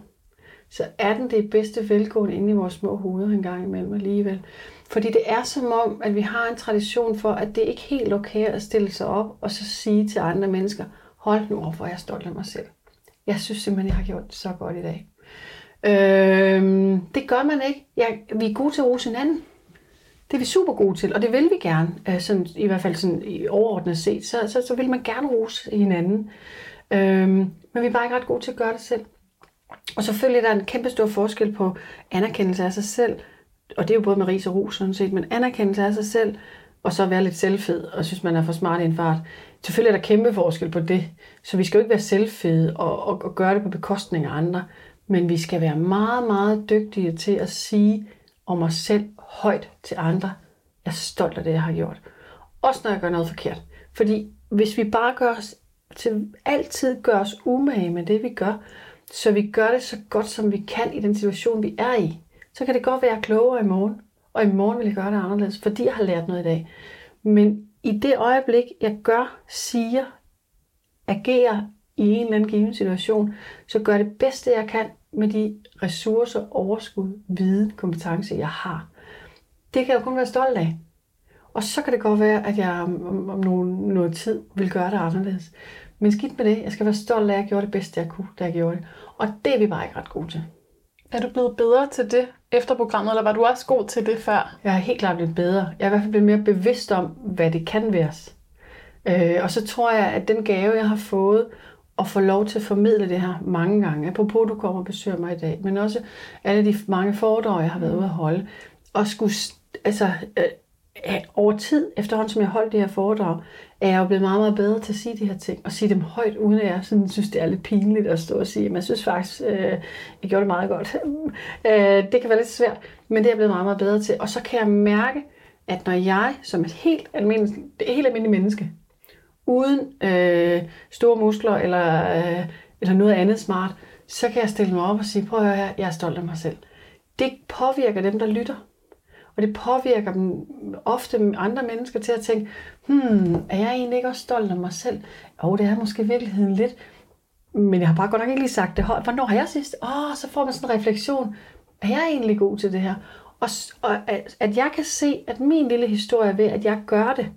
så er den det bedste velgående inde i vores små hoveder en gang imellem alligevel. Fordi det er som om, at vi har en tradition for, at det ikke er helt okay at stille sig op og så sige til andre mennesker, hold nu op, hvor jeg er stolt af mig selv. Jeg synes simpelthen, jeg har gjort det så godt i dag. Øhm, det gør man ikke. Jeg, vi er gode til at rose hinanden. Det er vi super gode til, og det vil vi gerne. Øh, sådan, i hvert fald sådan, overordnet set, så, så, så vil man gerne rose hinanden. Øhm, men vi er bare ikke ret gode til at gøre det selv. Og selvfølgelig der er der en kæmpe stor forskel på anerkendelse af sig selv, og det er jo både med ris og ros sådan set, men anerkendelse af sig selv, og så være lidt selvfed, og synes man er for smart i en fart. Selvfølgelig er der kæmpe forskel på det, så vi skal jo ikke være selvfede og, og, og gøre det på bekostning af andre, men vi skal være meget, meget dygtige til at sige om os selv højt til andre, jeg er stolt af det, jeg har gjort. Også når jeg gør noget forkert. Fordi hvis vi bare gør os til, altid gør os umage med det, vi gør, så vi gør det så godt, som vi kan i den situation, vi er i, så kan det godt være klogere i morgen, og i morgen vil jeg gøre det anderledes, fordi jeg har lært noget i dag. Men i det øjeblik, jeg gør, siger, agerer i en eller anden given situation, så gør det bedste, jeg kan med de ressourcer, overskud, viden, kompetence, jeg har. Det kan jeg kun være stolt af. Og så kan det godt være, at jeg om, om nogen, noget tid vil gøre det anderledes. Men skidt med det. Jeg skal være stolt af, at jeg gjorde det bedste, jeg kunne, da jeg gjorde det. Og det er vi bare ikke ret gode til. Er du blevet bedre til det efter programmet, eller var du også god til det før? Jeg er helt klart blevet bedre. Jeg er i hvert fald blevet mere bevidst om, hvad det kan være. Øh, og så tror jeg, at den gave, jeg har fået, at få lov til at formidle det her mange gange, apropos du kommer og besøger mig i dag, men også alle de mange foredrag, jeg har været ude at holde, og skulle, altså, øh, over tid, efterhånden som jeg holdt det her foredrag, er jeg jo blevet meget, meget bedre til at sige de her ting, og sige dem højt, uden at jeg sådan, synes, det er lidt pinligt at stå og sige, men jeg synes faktisk, øh, jeg gjorde det meget godt. øh, det kan være lidt svært, men det er jeg blevet meget, meget bedre til. Og så kan jeg mærke, at når jeg som et helt almindeligt, helt almindeligt menneske, uden øh, store muskler eller, øh, eller noget andet smart, så kan jeg stille mig op og sige, prøv at høre her, jeg er stolt af mig selv. Det påvirker dem, der lytter. Og det påvirker dem ofte andre mennesker til at tænke, hmm, er jeg egentlig ikke også stolt af mig selv? Jo, det er måske i virkeligheden lidt, men jeg har bare godt nok ikke lige sagt det. Hvornår har jeg sidst? Åh, så får man sådan en refleksion. Er jeg egentlig god til det her? Og, og at, at jeg kan se, at min lille historie ved, at jeg gør det,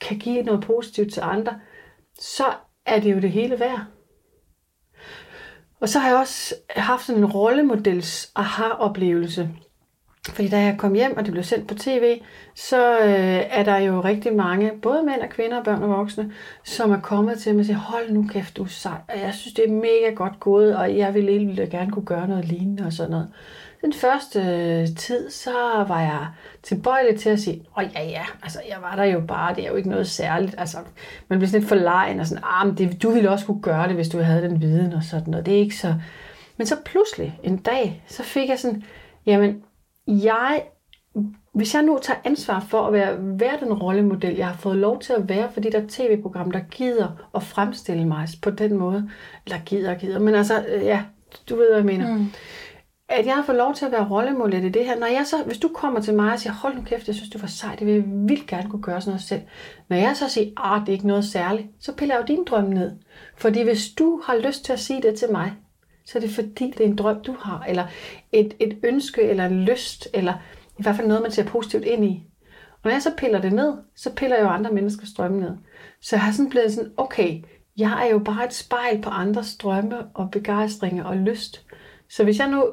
kan give noget positivt til andre, så er det jo det hele værd. Og så har jeg også haft en rollemodels aha-oplevelse. Fordi da jeg kom hjem, og det blev sendt på tv, så øh, er der jo rigtig mange, både mænd og kvinder, børn og voksne, som er kommet til mig og siger, hold nu kæft, du er sej, og jeg synes, det er mega godt gået, og jeg ville egentlig gerne kunne gøre noget lignende og sådan noget. Den første øh, tid, så var jeg tilbøjelig til at sige, åh ja ja, altså jeg var der jo bare, det er jo ikke noget særligt, altså man bliver sådan lidt forlegen og sådan, ah, men det, du ville også kunne gøre det, hvis du havde den viden og sådan noget, det er ikke så. Men så pludselig en dag, så fik jeg sådan, jamen, Jeg, hvis jeg nu tager ansvar for at være, være den rollemodel, jeg har fået lov til at være, fordi der er tv-program, der gider at fremstille mig på den måde. Eller gider og gider, men altså, ja, du ved, hvad jeg mener. Mm. At jeg har fået lov til at være rollemodel i det her. Når jeg så, hvis du kommer til mig og siger, hold nu kæft, jeg synes, du var sej, det vil jeg vildt gerne kunne gøre sådan noget selv. Når jeg så siger, ah, det er ikke noget særligt, så piller jeg jo din drøm ned. Fordi hvis du har lyst til at sige det til mig, så er det fordi, det er en drøm, du har, eller et, et ønske, eller en lyst, eller i hvert fald noget, man ser positivt ind i. Og når jeg så piller det ned, så piller jeg jo andre menneskers drømme ned. Så jeg har sådan blevet sådan, okay, jeg er jo bare et spejl på andres drømme og begejstringer og lyst. Så hvis jeg nu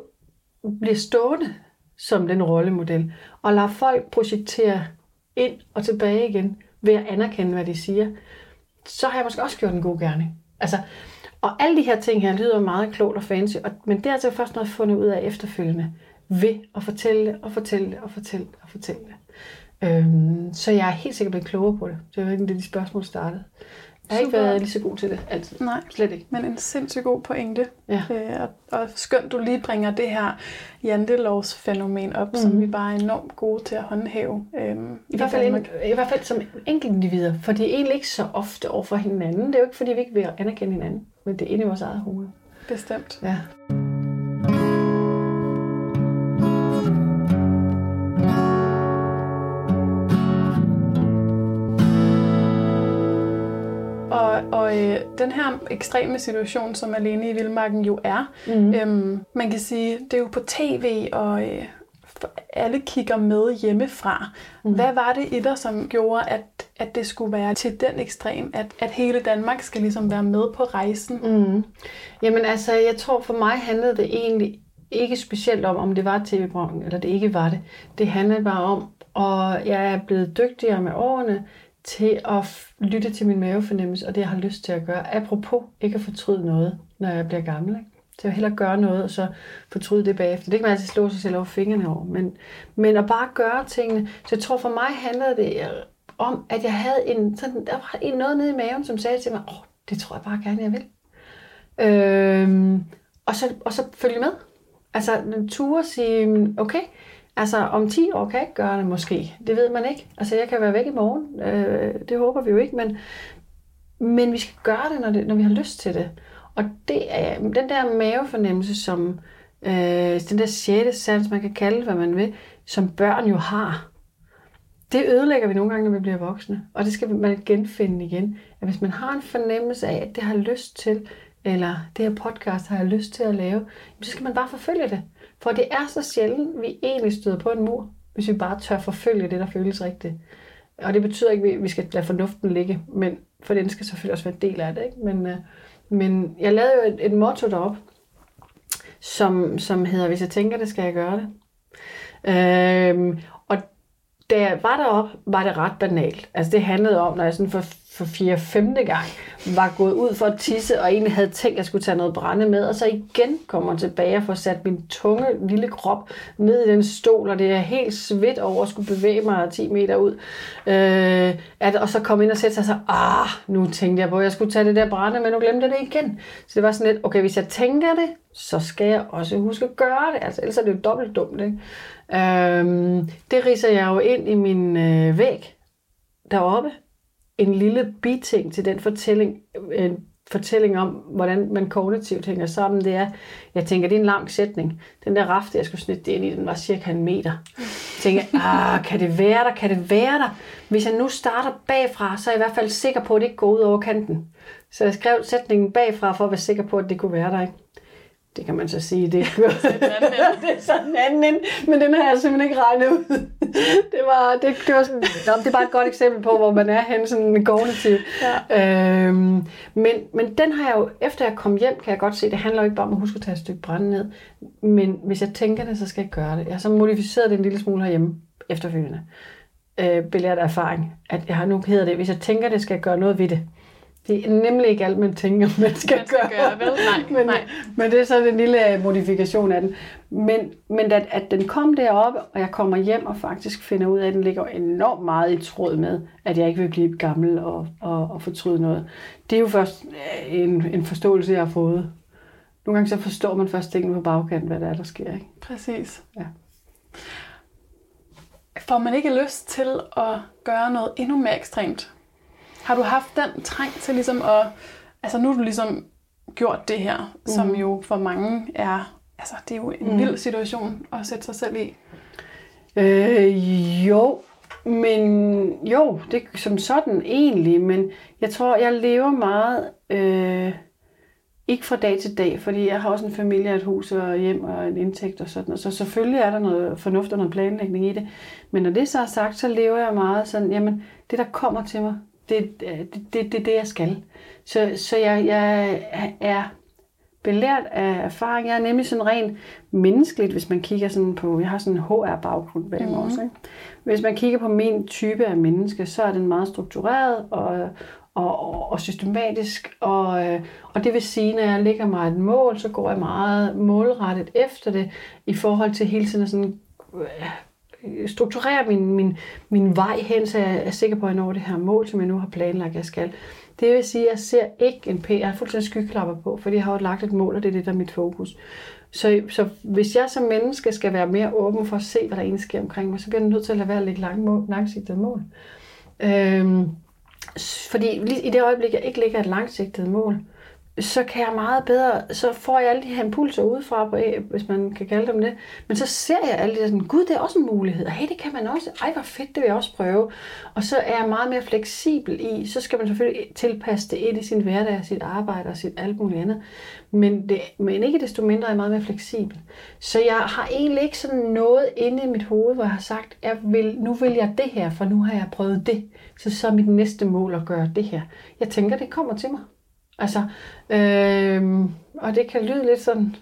bliver stående som den rollemodel, og lader folk projektere ind og tilbage igen, ved at anerkende, hvad de siger, så har jeg måske også gjort en god gerning. Altså, og alle de her ting her lyder meget klogt og fancy, og, men det er altså først noget fundet ud af efterfølgende, ved at fortælle og fortælle og fortælle og fortælle. Øhm, så jeg er helt sikkert blevet klogere på det. Det var ikke det, de spørgsmål startede. Jeg har ikke været lige så god til det altid. Nej, slet ikke. Men en sindssygt god pointe. Ja. Øh, og, og skønt, du lige bringer det her jantelovsfænomen op, mm. som vi bare er enormt gode til at håndhæve. Øhm, I, hvert fald en, I hvert fald som enkeltindivider, for det er egentlig ikke så ofte overfor hinanden. Det er jo ikke, fordi vi ikke vil anerkende hinanden, men det er inde i vores eget hoved. Bestemt. Ja. Og øh, den her ekstreme situation, som Alene i Vildmarken jo er, mm. øhm, man kan sige, det er jo på tv, og øh, alle kigger med hjemmefra. Mm. Hvad var det i dig, som gjorde, at, at det skulle være til den ekstrem, at, at hele Danmark skal ligesom være med på rejsen? Mm. Jamen altså, jeg tror for mig handlede det egentlig ikke specielt om, om det var tv-programmet, eller det ikke var det. Det handlede bare om, og jeg er blevet dygtigere med årene, til at lytte til min mavefornemmelse, og det jeg har lyst til at gøre. Apropos ikke at fortryde noget, når jeg bliver gammel. Ikke? Så jeg hellere gøre noget, og så fortryde det bagefter. Det kan man altid slå sig selv over fingrene over. Men, men at bare gøre tingene. Så jeg tror for mig handlede det om, at jeg havde en, sådan, der var noget nede i maven, som sagde til mig, åh, det tror jeg bare gerne, jeg vil. Øhm, og, så, og så følge med. Altså ture sige, okay, altså, om ti år kan jeg ikke gøre det måske. Det ved man ikke. Altså, jeg kan være væk i morgen. Øh, det håber vi jo ikke, men, men vi skal gøre det når, det, når vi har lyst til det. Og det er den der mavefornemmelse, som øh, den der sjette sans, man kan kalde hvad man vil, som børn jo har. Det ødelægger vi nogle gange, når vi bliver voksne. Og det skal man genfinde igen. At hvis man har en fornemmelse af, at det har lyst til, eller det her podcast har jeg lyst til at lave, så skal man bare forfølge det. For det er så sjældent, vi egentlig støder på en mur, hvis vi bare tør forfølge det, der føles rigtigt. Og det betyder ikke, at vi skal lade fornuften ligge, men for den skal selvfølgelig også være en del af det. Ikke? Men, men jeg lavede jo et, et motto derop, som, som hedder, hvis jeg tænker det, skal jeg gøre det. Øhm, og da jeg var deroppe, var det ret banalt. Altså det handlede om, når jeg sådan for for fjerde femte gang, var gået ud for at tisse, og egentlig havde tænkt, at jeg skulle tage noget brænde med, og så igen kommer tilbage og får sat min tunge lille krop ned i den stol, og det er helt svedt over at skulle bevæge mig ti meter ud. Øh, at, og så kom ind og sætte sig, så ah, nu tænkte jeg på, at jeg skulle tage det der brænde, men nu glemte jeg det igen. Så det var sådan lidt, okay, hvis jeg tænker det, så skal jeg også huske at gøre det, altså, ellers er det jo dobbelt dumt. Ikke? Øh, det ridser jeg jo ind i min øh, væg deroppe, en lille biting til den fortælling, en fortælling om, hvordan man kognitivt hænger sammen, det er, jeg tænker, det er en lang sætning. Den der rafte, jeg skulle snitte det ind i, den var cirka en meter. Jeg tænker, ah, kan det være der? Kan det være der? Hvis jeg nu starter bagfra, så er jeg i hvert fald sikker på, at det ikke går ud over kanten. Så jeg skrev sætningen bagfra, for at være sikker på, at det kunne være der, ikke? Det kan man så sige, det, det er sådan en anden end, men den har jeg simpelthen ikke regnet ud. Det var, det, det var sådan, nå, det er bare et godt eksempel på, hvor man er henne sådan kognitivt. Ja. Øhm, men, men den har jeg jo, efter jeg kom hjem, kan jeg godt se, det handler jo ikke bare om at huske at tage et stykke brænde ned, men hvis jeg tænker det, så skal jeg gøre det. Jeg har så modificeret det en lille smule herhjemme efterfølgende. Øh, belært af erfaring, at jeg har nu hedder det, hvis jeg tænker det, skal jeg gøre noget ved det. Det er nemlig ikke alt, man tænker, man skal, man skal gøre. gøre vel? Nej, men, nej. Men det er så den lille modifikation af den. Men, men at, at den kom deroppe, og jeg kommer hjem og faktisk finder ud af, at den ligger enormt meget i tråd med, at jeg ikke vil blive gammel og, og, og fortryde noget. Det er jo først en, en forståelse, jeg har fået. Nogle gange så forstår man først tingene på bagkant, hvad der er, der sker. Ikke? Præcis. Ja. Får man ikke lyst til at gøre noget endnu mere ekstremt? Har du haft den trang til ligesom at, altså nu har du ligesom gjort det her, mm. som jo for mange er, altså det er jo en mm. vild situation at sætte sig selv i. Øh, jo, men jo, det er som sådan egentlig, men jeg tror, jeg lever meget, øh, ikke fra dag til dag, fordi jeg har også en familie, et hus og hjem og en indtægt og sådan, og så selvfølgelig er der noget fornuft og noget planlægning i det, men når det så er sagt, så lever jeg meget sådan, jamen det der kommer til mig, Det, det, det, det er det, jeg skal. Så, så jeg, jeg er belært af erfaring. Jeg er nemlig sådan rent menneskeligt, hvis man kigger sådan på... Jeg har sådan en H R-baggrund bag mig mm-hmm. også. Ikke? Hvis man kigger på min type af menneske, så er den meget struktureret og, og, og, og systematisk. Og, og det vil sige, når jeg lægger mig et mål, så går jeg meget målrettet efter det, i forhold til hele tiden sådan... Øh, strukturere min, min, min vej hen, så jeg er sikker på, at jeg når det her mål, som jeg nu har planlagt, jeg skal. Det vil sige, at jeg ser ikke en P. Jeg har fuldstændig skyklapper på, fordi jeg har jo lagt et mål, og det er det, der er mit fokus. Så, så hvis jeg som menneske skal være mere åben for at se, hvad der egentlig sker omkring mig, så bliver jeg nødt til at lade være at lægge lang, langsigtede mål. Øhm, fordi i det øjeblik, jeg ikke lægger et langsigtet mål, så kan jeg meget bedre, så får jeg alle de her impulser udefra, hvis man kan kalde dem det. Men så ser jeg alle de der sådan, gud, det er også en mulighed. Hey, det kan man også. Ej, hvor fedt, det vil jeg også prøve. Og så er jeg meget mere fleksibel i, så skal man selvfølgelig tilpasse det ind i sin hverdag, sit arbejde og sit alt muligt andet. Men, det, men ikke desto mindre er jeg meget mere fleksibel. Så jeg har egentlig ikke sådan noget inde i mit hoved, hvor jeg har sagt, jeg vil, nu vil jeg det her, for nu har jeg prøvet det. Så så er mit næste mål at gøre det her. Jeg tænker, det kommer til mig. Altså, øh, og det kan lyde lidt sådan,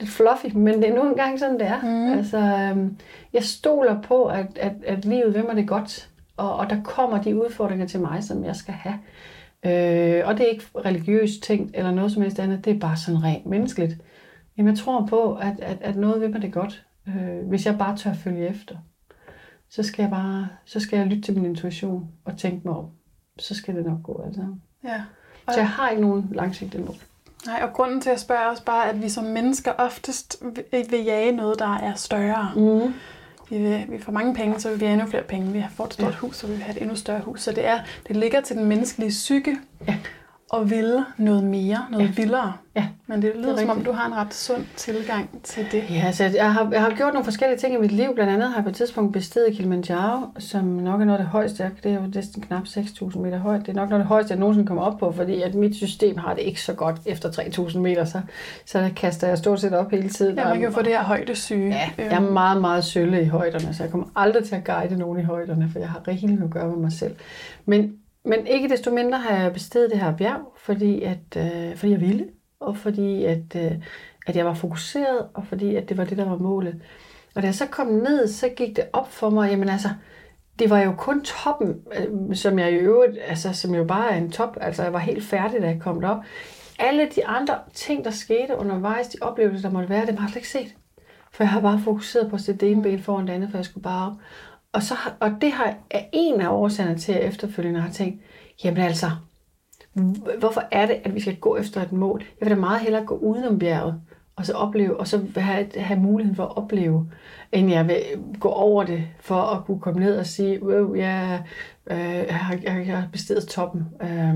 lidt fluffy, men det er nu engang sådan, det er. Mm. Altså, øh, jeg stoler på, at, at, at livet ved mig det godt, og, og der kommer de udfordringer til mig, som jeg skal have. Øh, og det er ikke religiøst ting, eller noget som helst andet, det er bare sådan rent menneskeligt. Jamen, jeg tror på, at, at, at noget ved mig det godt, øh, hvis jeg bare tør følge efter. Så skal jeg bare, så skal jeg lytte til min intuition, og tænke mig om. Så skal det nok gå, altså. Ja. Så jeg har ikke nogen langsigtede mål. Nej, og grunden til at spørge er også bare, at vi som mennesker oftest vil jage noget, der er større. Mm. Vi, vil, vi får mange penge, så vil vi have endnu flere penge. Vi får et stort ja. hus, så vil vi have et endnu større hus. Så det, er, det ligger til den menneskelige psyke ja. og ville noget mere, noget ja. vildere. Ja. Men det lyder det som om, du har en ret sund tilgang til det. Ja, så jeg har, jeg har gjort nogle forskellige ting i mit liv. Blandt andet har jeg på et tidspunkt besteget Kilimanjaro, som nok er noget af det højeste. Det er jo næsten knap seks tusind meter højt. Det er nok noget af det højeste, jeg nogensinde kommer op på, fordi at mit system har det ikke så godt efter tre tusind meter. Så, så der kaster jeg stort set op hele tiden. Ja, man kan jo få det her højdesyge. Ja, jeg er meget, meget sølle i højderne, så jeg kommer aldrig til at guide nogen i højderne, for jeg har rigeligt at gøre med mig selv. Men Men ikke desto mindre har jeg besteget det her bjerg, fordi, at, øh, fordi jeg ville, og fordi at, øh, at jeg var fokuseret, og fordi at det var det, der var målet. Og da jeg så kom ned, så gik det op for mig, jamen altså, det var jo kun toppen, øh, som jeg i øvrigt, altså som jo bare er en top, altså jeg var helt færdig, da jeg kom derop. Alle de andre ting, der skete undervejs, de oplevelser, der måtte være, det har jeg slet ikke set. For jeg har bare fokuseret på at sætte det ene ben foran det andet, for jeg skulle bare op. Og, så, og det har, er en af årsagerne til, at jeg efterfølgende har tænkt, jamen altså, hvorfor er det, at vi skal gå efter et mål? Jeg vil da meget hellere gå udenom bjerget, og så opleve, og så have, have muligheden for at opleve, end jeg vil gå over det, for at kunne komme ned og sige, wow, jeg, øh, jeg, jeg, jeg har besteget toppen. Øh,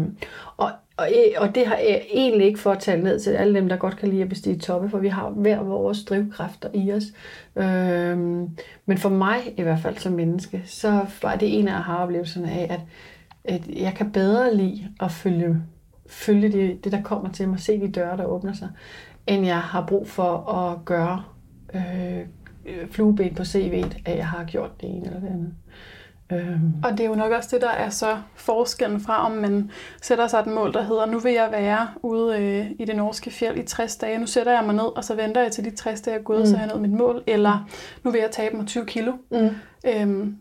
og, og, og det har jeg egentlig ikke for at tale ned til alle dem, der godt kan lide at bestige toppe, for vi har hver vores drivkræfter i os. Øh, men for mig i hvert fald som menneske, så var det en af aha-oplevelserne af, at, at jeg kan bedre lide at følge, følge det, det, der kommer til mig, se de døre, der åbner sig, end jeg har brug for at gøre øh, flueben på C V'et, at jeg har gjort det ene eller det andet. Øh. Og det er jo nok også det, der er så forskellen fra, om man sætter sig et mål, der hedder, nu vil jeg være ude øh, i det norske fjeld i tres dage, nu sætter jeg mig ned, og så venter jeg til de tres dage er gået, mm. så har jeg nået mit mål, eller nu vil jeg tabe mig tyve kilo. Mm. Øhm,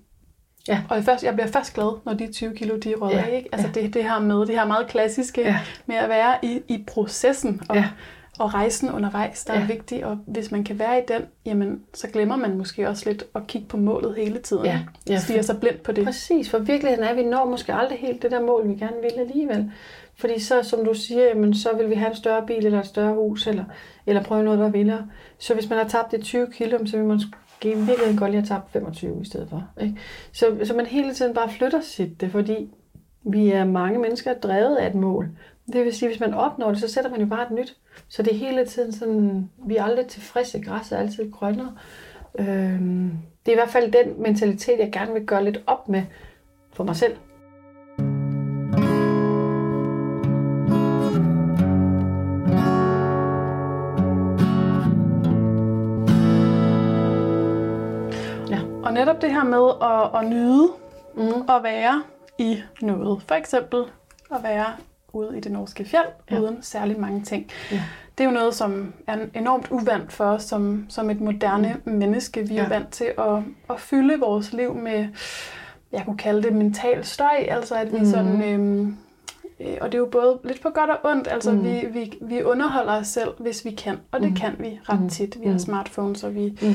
Ja. Og jeg bliver først glad, når de tyve kilo, de er røget af, ikke? Altså ja. det, det her med, det her meget klassiske ja. med at være i, i processen og, ja. og rejsen undervejs, der ja. er vigtigt. Og hvis man kan være i den, jamen, så glemmer man måske også lidt at kigge på målet hele tiden. Ja. Ja. Stiger sig blind på det. Præcis, for virkeligheden er, at vi når måske aldrig helt det der mål, vi gerne vil alligevel. Fordi så, som du siger, jamen, så vil vi have en større bil eller et større hus, eller, eller prøve noget, der vildere. Så hvis man har tabt det tyve kilo, så vil man det er virkelig godt lige at tabe femogtyve i stedet for. Ikke? Så, så man hele tiden bare flytter sit det, fordi vi er mange mennesker drevet af et mål. Det vil sige, at hvis man opnår det, så sætter man jo bare et nyt. Så det er hele tiden sådan, vi er aldrig tilfredse, græs er altid grønnere. Øhm, det er i hvert fald den mentalitet, jeg gerne vil gøre lidt op med for mig selv. Og netop det her med at, at nyde mm. at være i noget. For eksempel at være ude i det norske fjeld, ja. uden særlig mange ting. Ja. Det er jo noget, som er enormt uvant for os som, som et moderne mm. menneske. Vi ja. er vant til at, at fylde vores liv med, jeg kunne kalde det mental støj. Altså at vi mm. sådan, øhm, øh, og det er jo både lidt på godt og ondt. Altså mm. vi, vi, vi underholder os selv, hvis vi kan. Og det mm. kan vi ret tit. Vi mm. har smartphones, og vi... Mm.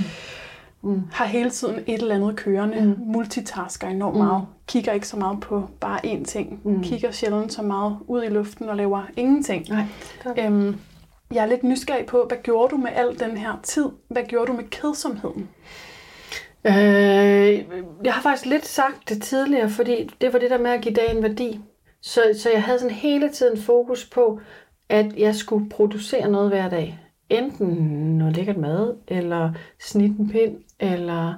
Mm. har hele tiden et eller andet kørende, mm. multitasker enormt mm. meget, kigger ikke så meget på bare én ting, mm. kigger sjældent så meget ud i luften og laver ingenting. Nej, øhm, jeg er lidt nysgerrig på, hvad gjorde du med al den her tid? Hvad gjorde du med kedsomheden? Øh, jeg har faktisk lidt sagt det tidligere, fordi det var det der med at give dagen værdi. Så, så jeg havde sådan hele tiden fokus på, at jeg skulle producere noget hver dag. Enten noget lækkert mad, eller snitte en pind, eller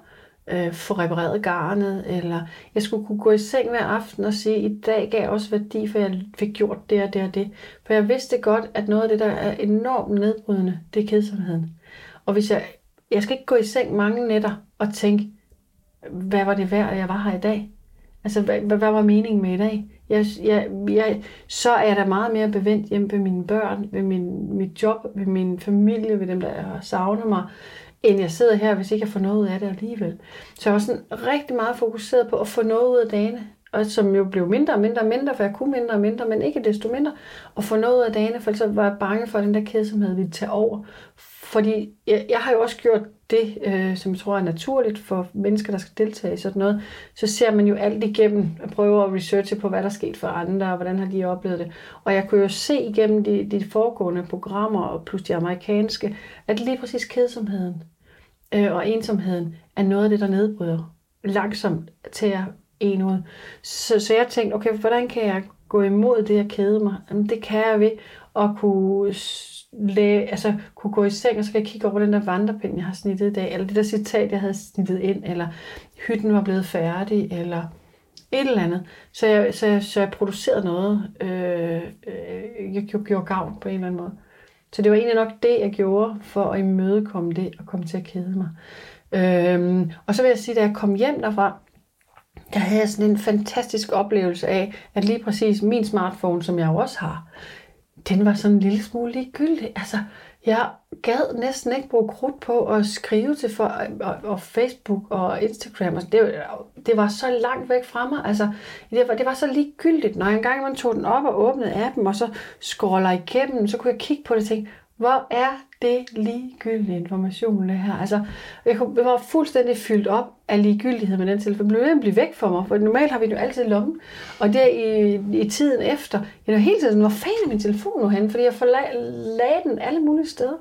øh, få repareret garnet, eller jeg skulle kunne gå i seng hver aften og sige, i dag gav jeg også værdi, for jeg fik gjort det og det og det. For jeg vidste godt, at noget af det, der er enormt nedbrydende, det er kedsomheden. Og hvis jeg, jeg skal ikke gå i seng mange nætter og tænke, hvad var det værd, at jeg var her i dag? Altså, hvad, hvad var meningen med i dag? Jeg, jeg, jeg, så er jeg da meget mere bevendt hjemme ved mine børn, ved min, mit job, ved min familie, ved dem, der savner mig, end jeg sidder her, hvis ikke jeg får noget ud af det alligevel. Så jeg var sådan rigtig meget fokuseret på at få noget ud af dagene, og som jo blev mindre og mindre og mindre, for jeg kunne mindre og mindre, men ikke desto mindre, og få noget ud af dagene, for så var jeg bange for, at den der kedsomhed ville tage over. Fordi jeg, jeg har jo også gjort det, øh, som jeg tror er naturligt for mennesker, der skal deltage i sådan noget, så ser man jo alt igennem og prøver at researche på, hvad der er sket for andre, og hvordan har de oplevet det. Og jeg kunne jo se igennem de, de foregående programmer, og plus de amerikanske, at lige præcis kedsomheden øh, og ensomheden er noget af det, der nedbryder langsomt til at en ud. Så, så jeg tænkte, okay, hvordan kan jeg gå imod det at kede mig? Jamen, det kan jeg ved at kunne... Læge, altså kunne gå i seng, og så kan jeg kigge over den der vandrepind, jeg har snittet i dag, eller det der citat, jeg havde snittet ind, eller hytten var blevet færdig, eller et eller andet. Så jeg, så jeg, så jeg producerede noget. Øh, øh, jeg gjorde gavn på en eller anden måde. Så det var egentlig nok det, jeg gjorde for at imødekomme det og komme til at kede mig. Øh, og så vil jeg sige, da jeg kom hjem derfra, der havde jeg sådan en fantastisk oplevelse af, at lige præcis min smartphone, som jeg også har, den var sådan en lille smule ligegyldig. Altså, jeg gad næsten ikke bruge krudt på at skrive til for, og, og Facebook og Instagram. Altså, det, det var så langt væk fra mig. Altså, det var, det var så ligegyldigt. Når jeg engang man tog den op og åbnede appen, og så scroller igennem, så kunne jeg kigge på det og tænke, hvor er det ligegyldig information, det her? Altså, jeg var fuldstændig fyldt op af ligegyldighed med den telefon. Den blev blive væk fra mig, for normalt har vi den jo altid i lommen. Og der i, i tiden efter, jeg var hele tiden, hvor fanden er min telefon nu henne? Fordi jeg forla- lagde den alle mulige steder.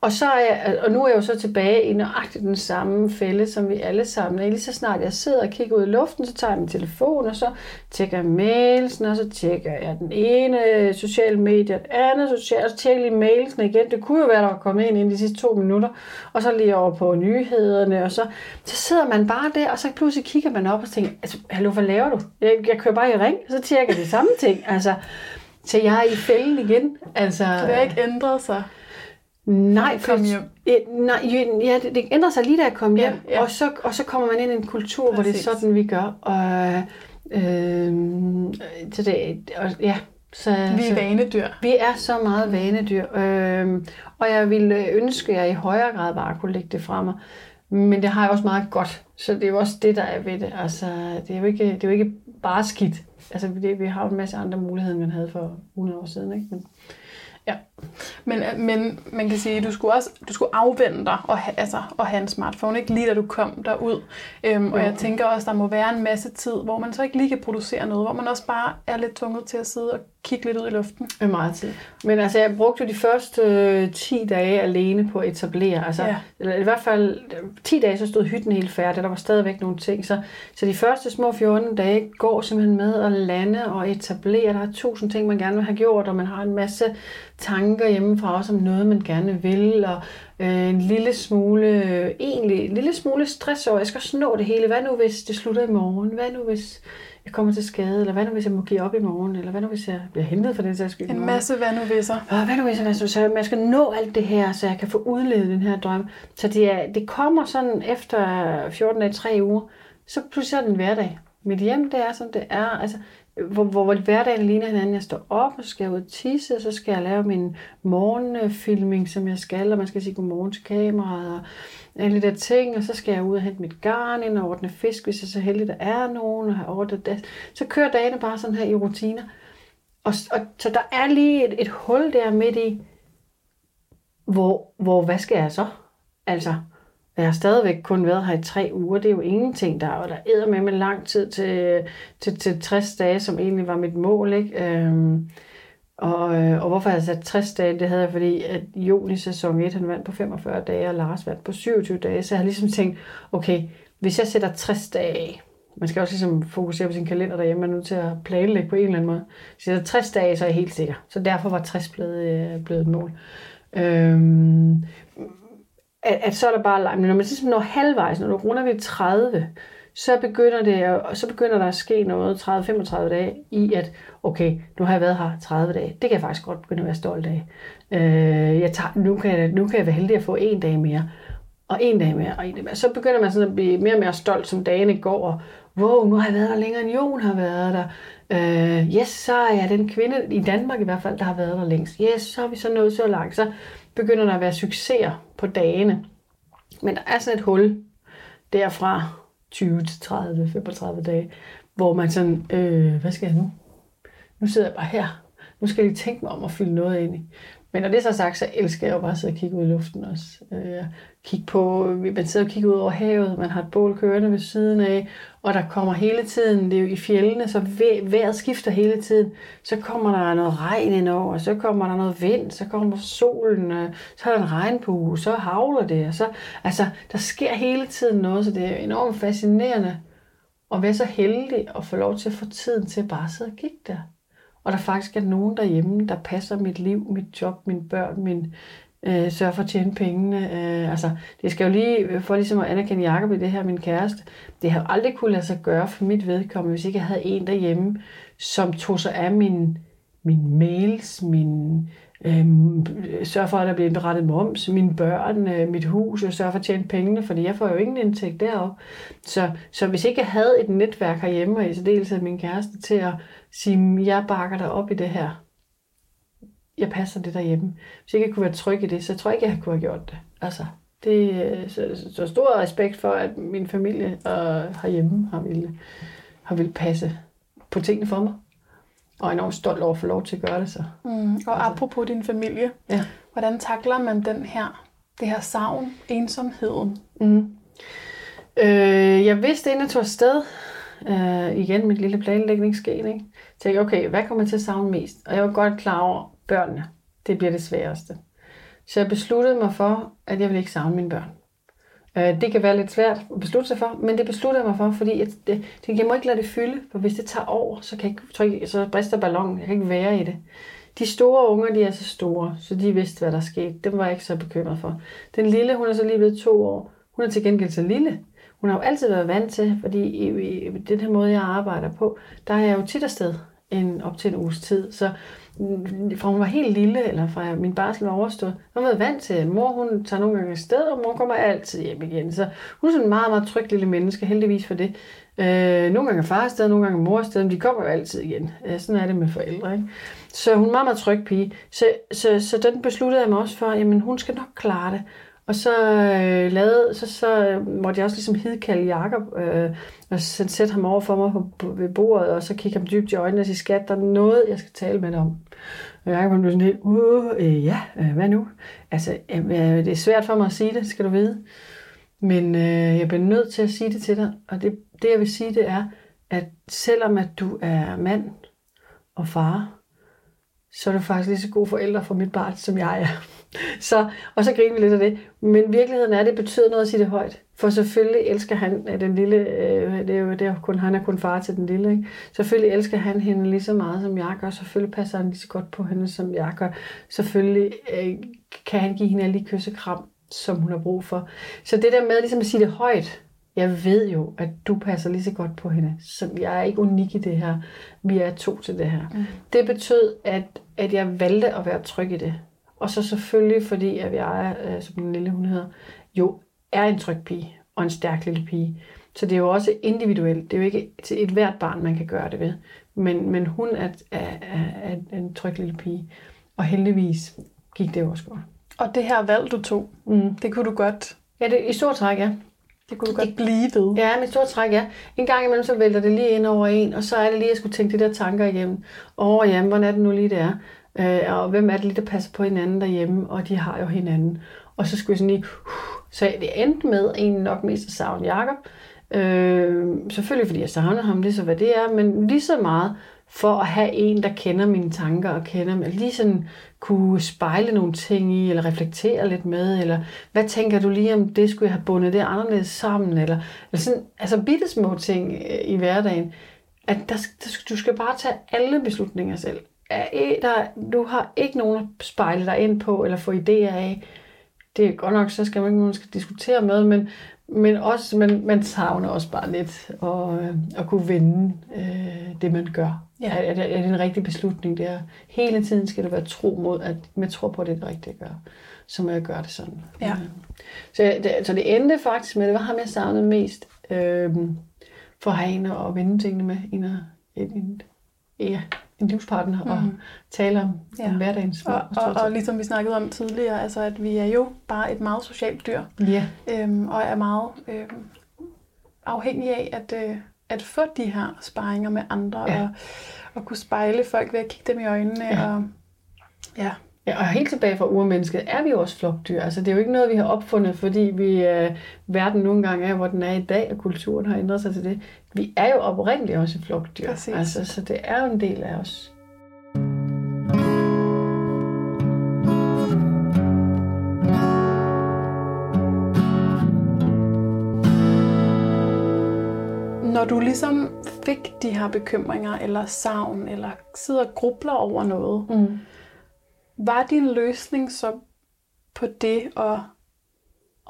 Og, så er jeg, og nu er jeg jo så tilbage i nøjagtigt den samme fælde, som vi alle sammen er. Lige så snart jeg sidder og kigger ud i luften, så tager jeg min telefon, og så tjekker jeg mailsen, og så tjekker jeg den ene sociale medie, den anden sociale, og så tjekker jeg lige mailsen igen. Det kunne jo være, der var kommet ind i de sidste to minutter, og så lige over på nyhederne, og så, så sidder man bare der, og så pludselig kigger man op og tænker, altså, hallo, hvad laver du? Jeg, jeg kører bare i Ring, så tjekker jeg de samme ting. Altså, så jeg er i fælden igen. Altså, så det har ikke ændret sig? Nej, for, nej, ja, det, det ændrer sig lige, da jeg kom hjem, ja, ja. Og, så, og så kommer man ind i en kultur, præcis, hvor det er sådan, vi gør. Og, øh, så det, og, ja, så, vi er så, vanedyr. Vi er så meget vanedyr, øh, og jeg ville ønske, at jeg i højere grad bare kunne lægge det fra mig. Men det har jeg også meget godt, så det er jo også det, der er ved det. Altså, det er jo ikke, det er jo ikke bare skidt. Altså, det, vi har jo en masse andre muligheder, man havde for hundrede år siden, ikke? Men, ja, men, men man kan sige, at du skulle, også, du skulle afvende dig og, ha, altså, og have en smartphone, ikke lige da du kom derud. Øhm, og jeg tænker også, at der må være en masse tid, hvor man så ikke lige kan producere noget, hvor man også bare er lidt tunget til at sidde og kigge lidt ud i luften. Det er meget tid. Men altså, jeg brugte jo de første øh, ti dage alene på at etablere. Altså, ja. Eller i hvert fald ti dage, så stod hytten helt færdig, der var stadigvæk nogle ting. Så, så de første små fjorten dage går simpelthen med at lande og etablere. Der er tusind ting, man gerne vil have gjort, og man har en masse tanker hjemmefra også om noget, man gerne vil, og øh, en lille smule, øh, egentlig en lille smule stress over, jeg skal også nå det hele. Hvad nu, hvis det slutter i morgen? Hvad nu, hvis jeg kommer til skade? Eller hvad nu, hvis jeg må give op i morgen? Eller hvad nu, hvis jeg bliver hentet for den sags skyld? En masse hvad nu, hvis'er. Hvad nu, hvis'er. Så man skal nå alt det her, så jeg kan få udlevet den her drøm. Så det, er, det kommer sådan efter fjorten dage, tre uger, så pludselig er det en hverdag. Mit hjem, det er, som det er. Altså, Hvor, hvor, hvor hverdagen ligner hinanden. Jeg står op, og så skal jeg ud og tisse, og så skal jeg lave min morgenfilming, som jeg skal, og man skal sige godmorgen til kameraet, og alle de der ting, og så skal jeg ud og hente mit garn ind, og ordne fisk, hvis jeg så heldig, der er nogen, og har ordnet det. Så kører dagene bare sådan her i rutiner. Og, og, så der er lige et, et hul der midt i, hvor, hvor hvad skal jeg så? Altså, jeg har stadigvæk kun været her i tre uger. Det er jo ingenting, der er, og der æder med med lang tid til, til, til tres dage, som egentlig var mit mål. Ikke? Øhm, og, og hvorfor jeg sat tres dage, det havde jeg, fordi at Jon i sæson et, han vandt på femogfyrre dage, og Lars vandt på syvogtyve dage. Så jeg har ligesom tænkt, okay, hvis jeg sætter tres dage, Man skal også ligesom fokusere på sin kalender derhjemme. Man er nødt til at planlægge på en eller anden måde. Så jeg tres dage, så er jeg helt sikker. Så derfor var tres blevet, blevet et mål. Øhm, at, at så er der bare leg. Men når man ligesom når halvvejs, når du runder ved tredive, så begynder, det, så begynder der at ske noget tredive til femogtredive dage i, at okay, nu har jeg været her tredive dage. Det kan jeg faktisk godt begynde at være stolt af. Øh, jeg tager, nu, kan jeg, nu kan jeg være heldig at få en dag mere. Og en dag mere, og en dag mere. Så begynder man sådan at blive mere og mere stolt, som dagene går. Og wow, nu har jeg været der længere, end Jon har været der. Øh, yes, så er jeg den kvinde, i Danmark i hvert fald, der har været der længst. Yes, så har vi så nået så langt. Så begynder der at være succeser på dagene. Men der er sådan et hul derfra tyve til tredive, femogtredive dage, hvor man sådan, øh, hvad skal jeg nu? Nu sidder jeg bare her. Nu skal jeg lige tænke mig om at fylde noget ind i. Men når det er så sagt, så elsker jeg jo bare at sidde og kigge ud i luften også. Øh, kigge på, man sidder og kigger ud over havet, man har et bål kørende ved siden af, og der kommer hele tiden, det er jo i fjeldene, så vejret skifter hele tiden. Så kommer der noget regn indover, så kommer der noget vind, så kommer solen, så er der en regnbue, så hagler det. Og så, altså, der sker hele tiden noget, så det er enormt fascinerende at være så heldig og få lov til at få tiden til at bare sidde og kigge der. Og der faktisk er nogen derhjemme, der passer mit liv, mit job, mine børn, min øh, sørger for at tjene pengene. Øh, altså, det skal jo lige, for ligesom at anerkende Jacob i det her, min kæreste, det har aldrig kunne lade sig gøre for mit vedkommende, hvis ikke jeg havde en derhjemme, som tog sig af mine, mine mails, min øh, sørger for, at der bliver indberettet moms, mine børn, øh, mit hus, og sørger for at tjene pengene, fordi jeg får jo ingen indtægt deroppe. Så, så hvis ikke jeg havde et netværk herhjemme, og i særdeleshed min kæreste til at sige, jeg bakker dig op i det her. Jeg passer det derhjemme. Hvis ikke jeg kunne være tryg i det, så tror jeg ikke, jeg kunne have gjort det. Altså, det er så, så stor respekt for, at min familie og herhjemme har ville, har ville passe på tingene for mig. Og er enormt stolt over at få lov til at gøre det så. Mm, og altså. Apropos din familie. Ja. Hvordan takler man den her, det her savn, ensomheden? Mm. Øh, jeg vidste, inden jeg tog afsted, Uh, igen mit lille planlægningsskede, ikke? Tænkte, okay, hvad kommer jeg til at savne mest? Og jeg var godt klar over, børnene, det bliver det sværeste. Så jeg besluttede mig for, at jeg ville ikke savne mine børn. Uh, det kan være lidt svært at beslutte sig for, men det besluttede jeg mig for, fordi jeg, det, jeg må ikke lade det fylde, for hvis det tager over, så, kan jeg ikke, så brister ballonen, jeg kan ikke være i det. De store unger, de er så store, så de vidste, hvad der skete. Dem var jeg ikke så bekymret for. Den lille, hun er så lige blevet to år. Hun er til gengæld så lille. Hun har jo altid været vant til, fordi i, i, i den her måde, jeg arbejder på, der er jeg jo tit afsted en, op til en uges tid. Så fra hun var helt lille, eller fra min barsel var overstået, hun har været vant til, at mor hun tager nogle gange afsted, og mor kommer altid hjem igen. Så hun er sådan en meget, meget tryg lille menneske, heldigvis for det. Øh, nogle gange er far afsted, nogle gange er mor afsted, men de kommer jo altid igen. Øh, sådan er det med forældre, ikke? Så hun er en meget, meget tryg pige. Så, så, så den besluttede jeg mig også for, jamen hun skal nok klare det. Og så, øh, lavede, så, så måtte jeg også ligesom hidkalde Jacob øh, og sætte ham over for mig på, på, ved bordet, og så kigge ham dybt i øjnene og sige, skat, der er noget, jeg skal tale med dig om. Og Jacob blev sådan helt, uh, øh, ja, øh, hvad nu? Altså, øh, det er svært for mig at sige det, skal du vide. Men øh, jeg bliver nødt til at sige det til dig, og det, det jeg vil sige, det er, at selvom at du er mand og far, så er du faktisk lige så gode forældre for mit barn, som jeg er. Så, og så griner vi lidt af det. Men virkeligheden er, at det betyder noget at sige det højt. For selvfølgelig elsker han den lille, øh, det er jo det er kun, han er kun far til den lille, ikke? Selvfølgelig elsker han hende lige så meget, som jeg gør. Selvfølgelig passer han lige så godt på hende, som jeg gør. Selvfølgelig øh, kan han give hende alle de kys og kram, som hun har brug for. Så det der med ligesom at sige det højt, jeg ved jo, at du passer lige så godt på hende. Så jeg er ikke unik i det her. Vi er to til det her. Mm. Det betød, at, at jeg valgte at være tryg i det. Og så selvfølgelig, fordi at jeg, øh, som den lille hun hedder, jo er en tryg pige og en stærk lille pige. Så det er jo også individuelt. Det er jo ikke til et hvert barn, man kan gøre det ved. Men, men hun er, er, er, er en tryg lille pige. Og heldigvis gik det jo også godt. Og det her valg, du tog, mm. det kunne du godt... Ja, det, i stor træk, ja. Det kunne du godt det, blive ved. Ja, men i stor træk, ja. En gang imellem, så vælter det lige ind over en, og så er det lige, at jeg skulle tænke de der tanker igennem. Åh, oh, jamen, hvordan er det nu lige, det er? Og hvem er det lige, der passer på hinanden derhjemme, og de har jo hinanden. Og så skulle jeg sådan lige, uh, så det endte med egentlig nok mest at savne Jacob. Øh, selvfølgelig fordi jeg savner ham, lige så hvad det er, men lige så meget for at have en, der kender mine tanker og kender mig. Lige sådan kunne spejle nogle ting i, eller reflektere lidt med, eller hvad tænker du lige om det, skulle jeg have bundet det anderledes sammen, eller, eller sådan, altså bittesmå ting i hverdagen, at der, der, du skal bare tage alle beslutninger selv. Der, du har ikke nogen at spejle dig ind på, eller få idéer af. Det er godt nok, så skal man ikke man skal diskutere med, men, men også, man, man savner også bare lidt at, at kunne vende øh, det, man gør. Ja. Er, er, er det en rigtig beslutning? Det er, hele tiden skal der være tro mod, at man tror på, at det er det rigtige at gøre. Så må jeg gøre det sådan. Ja. Så, det, så det endte faktisk med, det var ham, jeg savnede mest, øh, for at have en og vende tingene med, en og en, en, ja. en livspartner og mm. tale om, ja. om hverdagens og, og, og ligesom vi snakkede om tidligere, altså at vi er jo bare et meget socialt dyr, yeah. øhm, og er meget øhm, afhængige af at, øh, at få de her sparringer med andre, ja. og, og kunne spejle folk ved at kigge dem i øjnene. Ja. Og, ja. Ja, og helt tilbage fra urmennesket er vi jo også flokdyr. Altså, det er jo ikke noget, vi har opfundet, fordi vi, øh, verden nogle gange er, hvor den er i dag, og kulturen har ændret sig til det. Vi er jo oprindeligt også flokdyr, altså, så det er jo en del af os. Når du ligesom fik de her bekymringer, eller savn, eller sidder og grubler over noget, mm. var din løsning så på det at,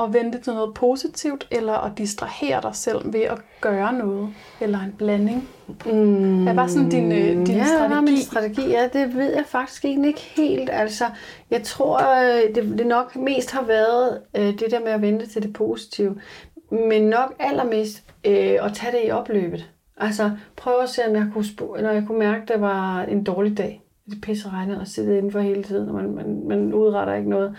at vente til noget positivt, eller at distrahere dig selv ved at gøre noget, eller en blanding? Mm, Hvad var sådan din, din ja, strategi? Ja, var min strategi? Ja, det ved jeg faktisk ikke, ikke helt. Altså, jeg tror, det, det nok mest har været øh, det der med at vente til det positive, men nok allermest øh, at tage det i opløbet. Altså, prøve at se, om jeg kunne sp- når jeg kunne mærke, at det var en dårlig dag. Det pisse regner og sidde indenfor hele tiden, og man, man, man udretter ikke noget,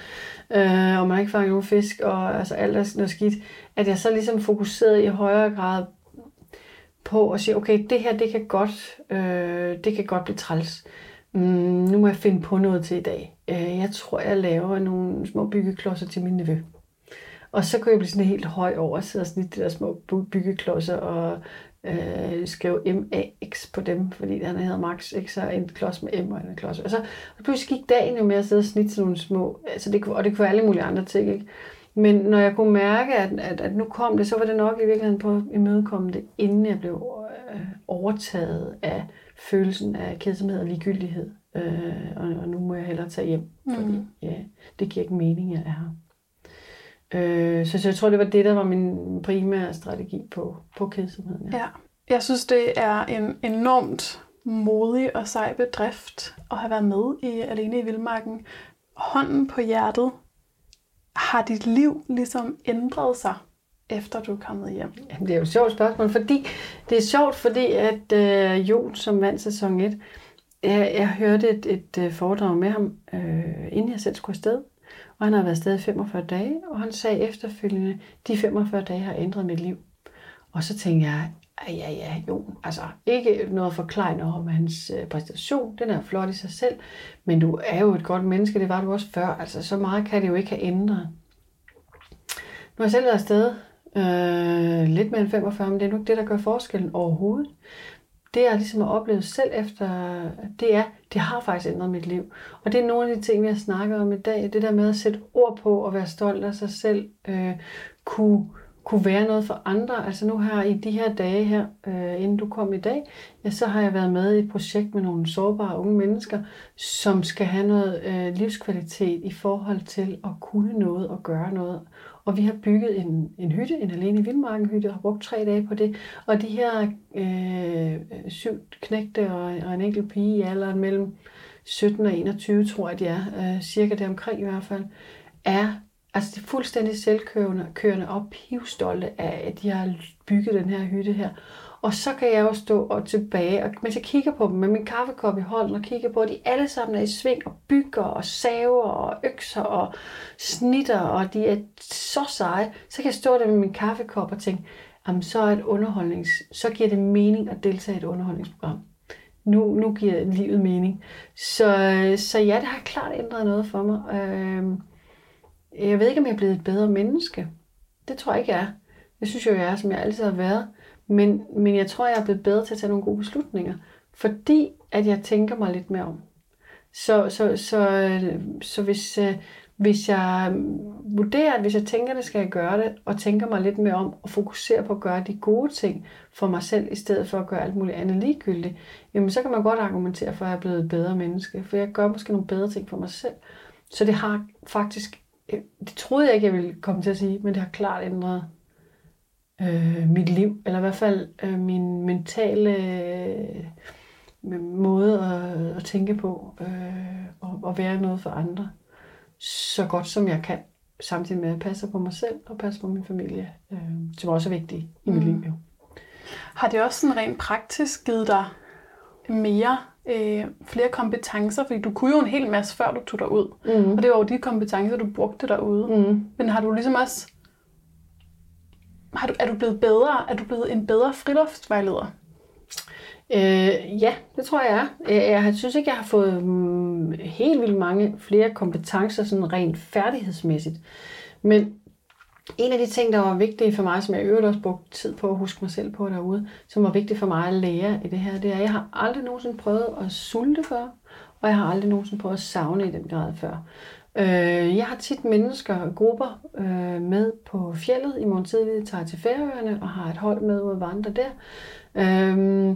øh, og man har ikke fanget nogen fisk, og altså alt er noget skidt, at jeg så ligesom fokuserede i højere grad på at sige, okay, det her, det kan godt, øh, det kan godt blive træls. Mm, nu må jeg finde på noget til i dag. Øh, jeg tror, jeg laver nogle små byggeklodser til min nevø. Og så kunne jeg blive sådan helt høj over, og sidde og snitte de der små byggeklodser, og Øh, skrev M A X på dem, fordi han hedder Max, ikke? Så en klods med M og en klods. Og så og pludselig gik dagen jo med at sidde og snitte sådan nogle små, altså det, og det kunne være alle mulige andre ting, ikke? Men når jeg kunne mærke, at, at, at nu kom det, så var det nok i virkeligheden på at imødekomme det, inden jeg blev overtaget af følelsen af kedsomhed og ligegyldighed. Øh, og, og nu må jeg hellere tage hjem, fordi mm. ja, det giver ikke mening, jeg er her. Så, så jeg tror, det var det, der var min primære strategi på, på kedsomheden. Ja. Ja. Jeg synes, det er en enormt modig og sej bedrift at have været med i Alene i Vildmarken. Hånden på hjertet, har dit liv ligesom ændret sig, efter du er kommet hjem? Jamen, det er jo et sjovt spørgsmål, fordi det er sjovt, fordi at øh, Jon, som vandt sæson et, jeg, jeg hørte et, et, et foredrag med ham, øh, inden jeg selv skulle afsted. Og han har været afsted i femogfyrre dage, og han sagde efterfølgende, de femogfyrre dage har ændret mit liv. Og så tænkte jeg, ja ja, jo, altså ikke noget forklejende om hans præstation, den er flot i sig selv, men du er jo et godt menneske, det var du også før, altså så meget kan det jo ikke have ændret. Nu har jeg selv været afsted, øh, lidt mere end femogfyrre, men det er nu ikke det, der gør forskellen overhovedet. Det jeg ligesom har oplevet selv efter, det er, det har faktisk ændret mit liv. Og det er nogle af de ting, vi har snakket om i dag. Det der med at sætte ord på og være stolt af sig selv, øh, kunne, kunne være noget for andre. Altså nu her i de her dage her, øh, inden du kom i dag, ja, så har jeg været med i et projekt med nogle sårbare unge mennesker, som skal have noget øh, livskvalitet i forhold til at kunne noget og gøre noget. Og vi har bygget en, en hytte, en Alene i Vildmarken hytte, og har brugt tre dage på det. Og de her øh, syv knægte og, og en enkelt pige i alderen mellem sytten og enogtyve, tror jeg de er, øh, cirka deromkring i hvert fald, er altså de fuldstændig selvkørende kørende og pivstolte af, at de har bygget den her hytte her. Og så kan jeg jo stå og tilbage, og, mens jeg kigger på dem med min kaffekop i hånden, og kigger på, at de alle sammen er i sving, og bygger, og saver, og økser, og snitter, og de er så seje, så kan jeg stå der med min kaffekop og tænke, jamen så er et underholdnings, så giver det mening at deltage i et underholdningsprogram. Nu, nu giver livet mening. Så, så ja, det har klart ændret noget for mig. Jeg ved ikke, om jeg er blevet et bedre menneske. Det tror jeg ikke, jeg er. Jeg synes jo, jeg er, som jeg altid har været. Men, men jeg tror, jeg er blevet bedre til at tage nogle gode beslutninger. fordi at jeg tænker mig lidt mere om. Så, så, så, så hvis, hvis jeg vurderer, at hvis jeg tænker det, skal jeg gøre det, og tænker mig lidt mere om, og fokuserer på at gøre de gode ting for mig selv, i stedet for at gøre alt muligt andet ligegyldigt, jamen så kan man godt argumentere for, at jeg er blevet et bedre menneske, for jeg gør måske nogle bedre ting for mig selv. Så det har faktisk, det troede jeg ikke, jeg ville komme til at sige, men det har klart ændret øh, mit liv, eller i hvert fald øh, min mentale... Øh, måde at, at tænke på øh, og, og være noget for andre så godt som jeg kan, samtidig med at jeg passer på mig selv og passer på min familie, øh, som også er vigtig i mit mm. liv. Har det også sådan rent praktisk givet dig mere øh, flere kompetencer, fordi du kunne jo en hel masse før du tog dig ud, mm. og det var jo de kompetencer du brugte derude, mm. men har du ligesom også har du, er du blevet bedre, er du blevet en bedre friluftsvejleder? Øh, ja, det tror jeg er. Jeg, jeg synes ikke, jeg har fået mm, helt vildt mange flere kompetencer, sådan rent færdighedsmæssigt. Men en af de ting, der var vigtige for mig, som jeg i øvrigt også brugte tid på at huske mig selv på derude, som var vigtigt for mig at lære i det her, det er, at jeg har aldrig nogensinde prøvet at sulte før, og jeg har aldrig nogensinde prøvet at savne i den grad før. Øh, jeg har tit mennesker og grupper øh, med på fjeldet. I morgen tidlig tager jeg til Færøerne og har et hold med ude at vandre der. Øh,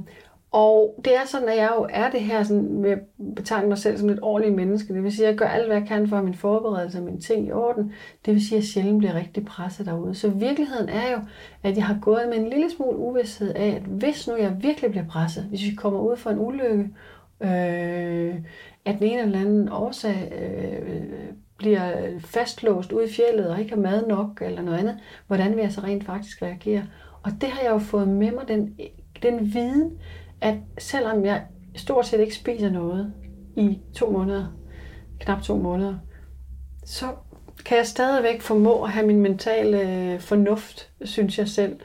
Og det er sådan, at jeg jo er det her, sådan, jeg betegner mig selv som et ordentligt menneske. Det vil sige, at jeg gør alt, hvad jeg kan for at min forberedelse og mine ting i orden. Det vil sige, at jeg sjældent bliver rigtig presset derude. Så virkeligheden er jo, at jeg har gået med en lille smule uvidsthed af, at hvis nu jeg virkelig bliver presset, hvis vi kommer ud for en ulykke, øh, at den ene eller anden årsag øh, bliver fastlåst ude i fjeldet og ikke har mad nok eller noget andet, hvordan vil jeg så rent faktisk reagere? Og det har jeg jo fået med mig, den, den viden, at selvom jeg stort set ikke spiser noget i to måneder, knap to måneder, så kan jeg stadigvæk formå at have min mentale fornuft, synes jeg selv,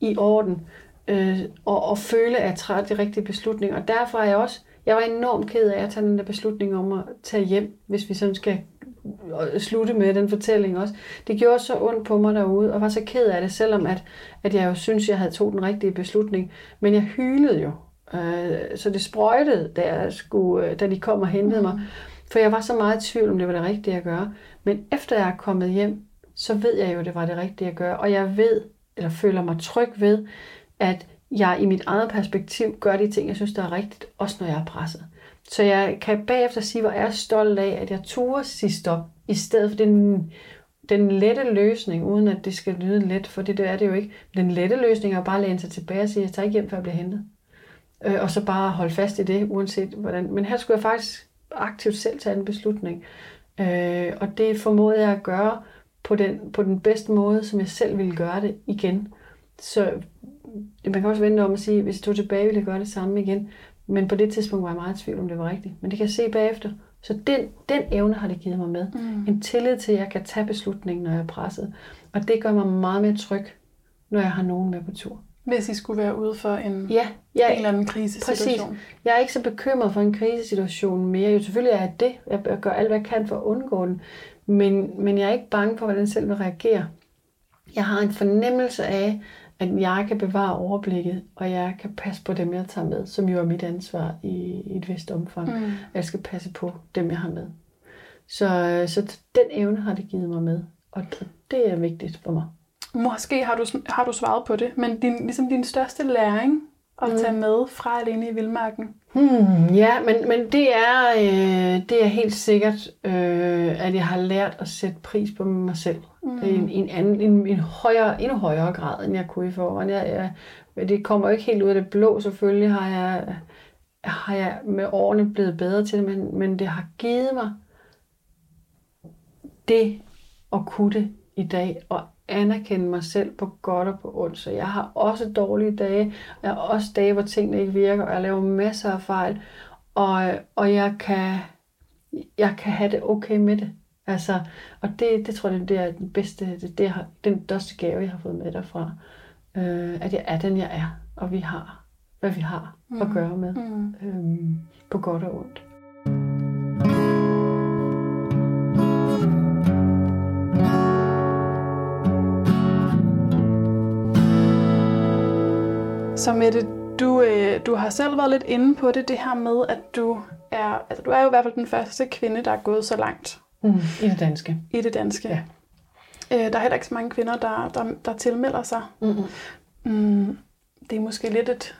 i orden, øh, og, og føle, at jeg træder de rigtige beslutninger. Og derfor er jeg også, jeg var enormt ked af at tage den der beslutning om at tage hjem, hvis vi sådan skal slutte med den fortælling også. Det gjorde så ondt på mig derude, og var så ked af det, selvom at, at jeg jo synes, jeg havde tog den rigtige beslutning. Men jeg hylede jo. Så det sprøjtede, da, jeg skulle, da de kom og hentede mig. For jeg var så meget i tvivl, om det var det rigtige at gøre. Men efter jeg er kommet hjem, så ved jeg jo, at det var det rigtige at gøre. Og jeg ved, eller føler mig tryg ved, at jeg i mit eget perspektiv gør de ting, jeg synes, der er rigtigt, også når jeg er presset. Så jeg kan bagefter sige, hvor jeg er stolt af, at jeg turde sige stop, i stedet for den, den lette løsning, uden at det skal lyde let, for det, det er det jo ikke. Den lette løsning er bare at læne sig tilbage og sige, at jeg tager ikke hjem, før jeg bliver hentet. Og så bare holde fast i det, uanset hvordan. Men her skulle jeg faktisk aktivt selv tage en beslutning. Og det formåede jeg at gøre på den, på den bedste måde, som jeg selv ville gøre det igen. Så man kan også vente om at sige, hvis jeg tog tilbage, ville jeg gøre det samme igen. Men på det tidspunkt var jeg meget i tvivl, om det var rigtigt. Men det kan jeg se bagefter. Så den, den evne har det givet mig med. Mm. En tillid til, at jeg kan tage beslutningen, når jeg er presset. Og det gør mig meget mere tryg, når jeg har nogen med på tur. Hvis I skulle være ude for en, ja, jeg, en eller anden krisesituation. Præcis. Jeg er ikke så bekymret for en krisesituation mere. Jo, selvfølgelig er jeg det. Jeg gør alt, hvad jeg kan for at undgå den. Men, men jeg er ikke bange for, hvordan jeg selv vil reagere. Jeg har en fornemmelse af, at jeg kan bevare overblikket, og jeg kan passe på dem, jeg tager med, som jo er mit ansvar i et vist omfang. Mm. Jeg skal passe på dem, jeg har med. Så, så den evne har det givet mig med, og det er vigtigt for mig. Måske har du, har du svaret på det, men din, ligesom din største læring at mm. tage med fra Alene i Vildmarken? Hmm, ja, men, men det, er, øh, det er helt sikkert, øh, at jeg har lært at sætte pris på mig selv. Mm. En, en, anden, en, en højere, endnu højere grad, end jeg kunne i forvejen. Jeg, jeg, det kommer jo ikke helt ud af det blå, selvfølgelig har jeg, har jeg med årene blevet bedre til det, men, men det har givet mig det at kunne det i dag, og anerkende mig selv på godt og på ondt. Så jeg har også dårlige dage, jeg har også dage, hvor tingene ikke virker, og jeg laver masser af fejl, og, og jeg, kan, jeg kan have det okay med det. Altså, og det, det tror jeg, det er den bedste, det, det er den største gave, jeg har fået med derfra. Øh, at jeg er den, jeg er, og vi har, hvad vi har mm. at gøre med, mm. øhm, på godt og ondt. Så Mette, Du, øh, du har selv været lidt inde på det, det her med, at du er, altså du er jo i hvert fald den første kvinde, der er gået så langt. Mm, I det danske. I det danske. Ja. Øh, der er heller ikke så mange kvinder, der, der, der tilmelder sig. Mm-hmm. Mm, det er måske lidt et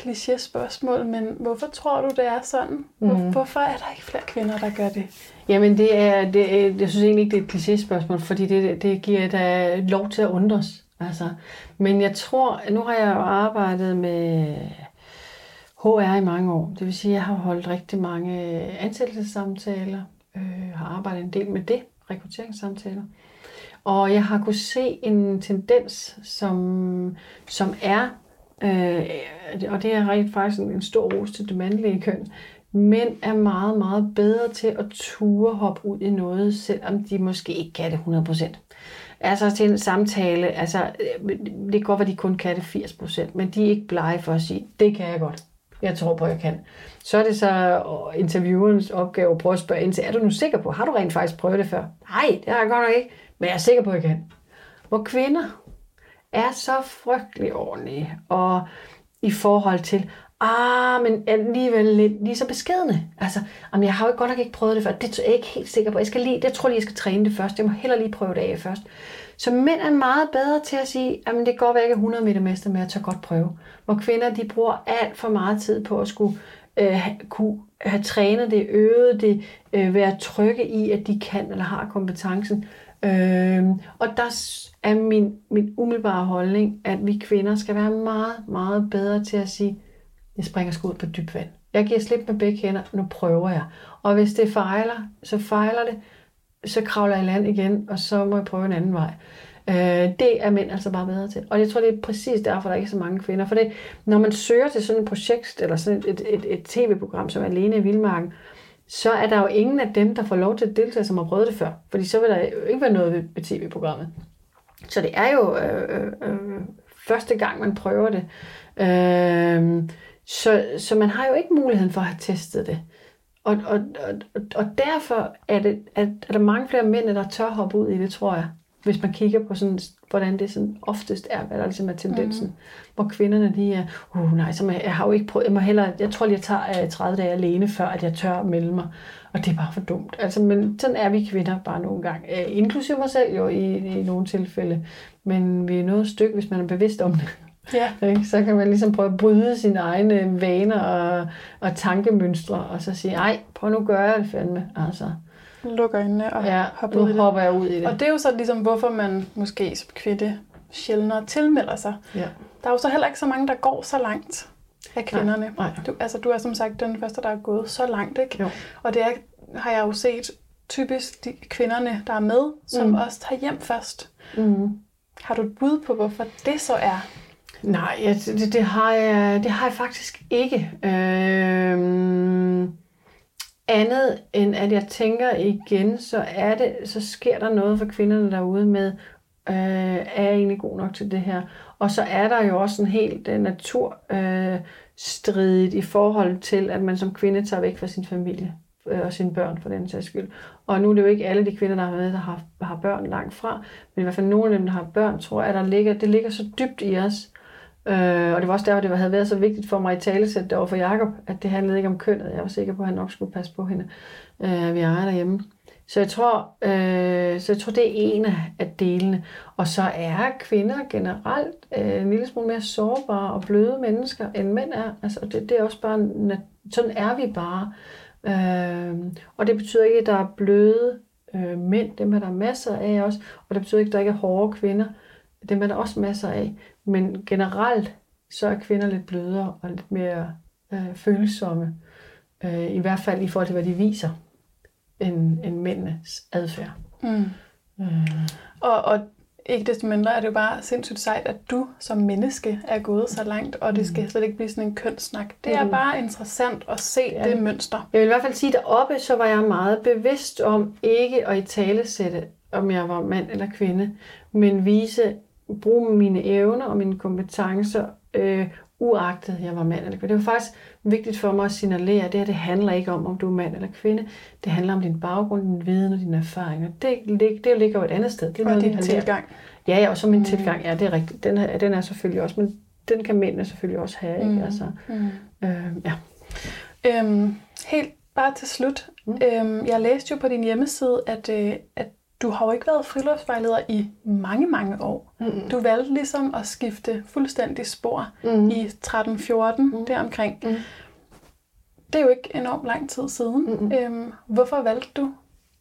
kliché-spørgsmål, men hvorfor tror du, det er sådan? Hvor, mm. Hvorfor er der ikke flere kvinder, der gør det? Jamen, det er, det er, jeg synes egentlig ikke, det er et kliché-spørgsmål, fordi det, det giver da lov til at undres. Altså, men jeg tror, nu har jeg jo arbejdet med H R i mange år. Det vil sige, at jeg har holdt rigtig mange ansættelsessamtaler, øh, har arbejdet en del med det, rekrutteringssamtaler. Og jeg har kunnet se en tendens, som, som er, øh, og det er rigtig faktisk en stor ros til det mandlige køn, mænd er meget, meget bedre til at ture hoppe ud i noget, selvom de måske ikke kan det hundrede procent. Altså til en samtale, altså det kan godt være, de kun kan det firs procent, men de er ikke blege for at sige, det kan jeg godt, jeg tror på, jeg kan. Så er det så interviewerens opgave at prøve at spørge ind til, er du nu sikker på, har du rent faktisk prøvet det før? Nej, det har jeg godt nok ikke, men jeg er sikker på, jeg kan. Hvor kvinder er så frygtelig ordentlige, og i forhold til, ah, men alligevel lidt, lige så beskedne. Altså, jamen, jeg har jo godt nok ikke prøvet det før. Det er jeg ikke helt sikker på. Jeg, skal lige, jeg tror lige, jeg skal træne det først. Jeg må hellere lige prøve det af først. Så mænd er meget bedre til at sige, jamen det kan godt være, jeg ikke er hundrede meter mester, men jeg tør godt prøve. Hvor kvinder, de bruger alt for meget tid på at skulle øh, kunne have trænet det, øvet det, øh, være trygge i, at de kan eller har kompetencen. Øh, og der er min, min umiddelbare holdning, at vi kvinder skal være meget, meget bedre til at sige, jeg springer sgu ud på dybt vand. Jeg giver slip med begge hænder, nu prøver jeg. Og hvis det fejler, så fejler det, så kravler jeg i land igen, og så må jeg prøve en anden vej. Øh, det er mænd altså bare bedre til. Og jeg tror, det er præcis derfor, der er ikke så mange kvinder. For det, når man søger til sådan et projekt, eller sådan et, et, et, et tv-program som Alene i Vildmarken, så er der jo ingen af dem, der får lov til at deltage, som har prøvet det før. Fordi så vil der jo ikke være noget ved, ved tv-programmet. Så det er jo øh, øh, første gang, man prøver det. Øh, Så, så man har jo ikke muligheden for at have testet det. Og, og, og, og derfor er, det, er, er der mange flere mænd, der tør hoppe ud i det, tror jeg. Hvis man kigger på, sådan, hvordan det sådan oftest er, hvad der ligesom er tendensen. Mm-hmm. Hvor kvinderne de er, uh nej, så må jeg, jeg har jo ikke prøvet, jeg, må hellere, jeg tror lige, jeg tager tredive dage alene, før at jeg tør melde mig. Og det er bare for dumt. Altså, men sådan er vi kvinder bare nogle gange. Æ, inklusive mig selv jo i, i nogle tilfælde. Men vi er noget stykke, hvis man er bevidst om det. Ja. Så kan man ligesom prøve at bryde sine egne vaner og, og tankemønstre, og så sige, ej, prøv nu gør jeg det fandme. Altså. Lukker øjnene og ja, hopper ud, hopper jeg ud i det. Og det er jo så ligesom, hvorfor man måske som kvinde sjældnere tilmelder sig. Ja. Der er jo så heller ikke så mange, der går så langt af kvinderne. Nej, nej. Du, altså, du er som sagt den første, der er gået så langt, ikke? Jo. Og det er, har jeg jo set typisk de kvinderne, der er med, som mm. også tager hjem først. Mm. Har du et bud på, hvorfor det så er? Nej, jeg, det, det, har jeg, det har jeg faktisk ikke. Øh, andet end at jeg tænker igen, så er det, så sker der noget for kvinderne derude med, øh, er jeg egentlig god nok til det her? Og så er der jo også en helt uh, naturstridigt uh, i forhold til, at man som kvinde tager væk fra sin familie og sine børn, for den sags skyld. Og nu er det jo ikke alle de kvinder, der har været, der har, har børn langt fra, men i hvert fald nogle af dem, der har børn, tror jeg, at der ligger, det ligger så dybt i os. Øh, og det var også derfor, det havde været så vigtigt for mig i talesæt over for Jacob, at det handlede ikke om kønnet. Jeg var sikker på, at han nok skulle passe på hende, øh, vi ejer derhjemme. Så jeg tror, øh, så jeg tror, det er en af delene. Og så er kvinder generelt øh, en lille smule mere sårbare og bløde mennesker, end mænd er. Altså, det, det er også bare, sådan er vi bare. Øh, og det betyder ikke, at der er bløde øh, mænd, dem er der masser af også, og det betyder ikke, at der ikke er hårde kvinder, dem er der også masser af, men generelt så er kvinder lidt blødere og lidt mere øh, følsomme, øh, i hvert fald i forhold til, hvad de viser, end, end mændenes adfærd. Mm. Øh. Og, og ikke desto mindre er det jo bare sindssygt sejt, at du som menneske er gået så langt, og det skal slet ikke blive sådan en kønssnak. Det er bare interessant at se det, det mønster. Jeg vil i hvert fald sige, at deroppe, så var jeg meget bevidst om ikke at italesætte, om jeg var mand eller kvinde, men vise, bruge mine evner og mine kompetencer, øh, uagtet jeg var mand eller kvinde. Det var faktisk vigtigt for mig at signalere, at det her det handler ikke om, om du er mand eller kvinde. Det handler om din baggrund, din viden og dine erfaringer. Det, det, det ligger jo et andet sted. Det er og noget, din tilgang. Ja, ja, og så min mm. tilgang. Ja, det er rigtigt. Den er, den er selvfølgelig også, men den kan mændene selvfølgelig også have, ikke? Mm. Altså, mm. Øhm, ja. Øhm, helt bare til slut. Mm. Øhm, jeg læste jo på din hjemmeside, at, øh, at du har jo ikke været friluftsvejleder i mange, mange år. Mm. Du valgte ligesom at skifte fuldstændig spor mm. i tretten fjorten, mm. deromkring. Mm. Det er jo ikke enormt lang tid siden. Mm. Øhm, hvorfor valgte du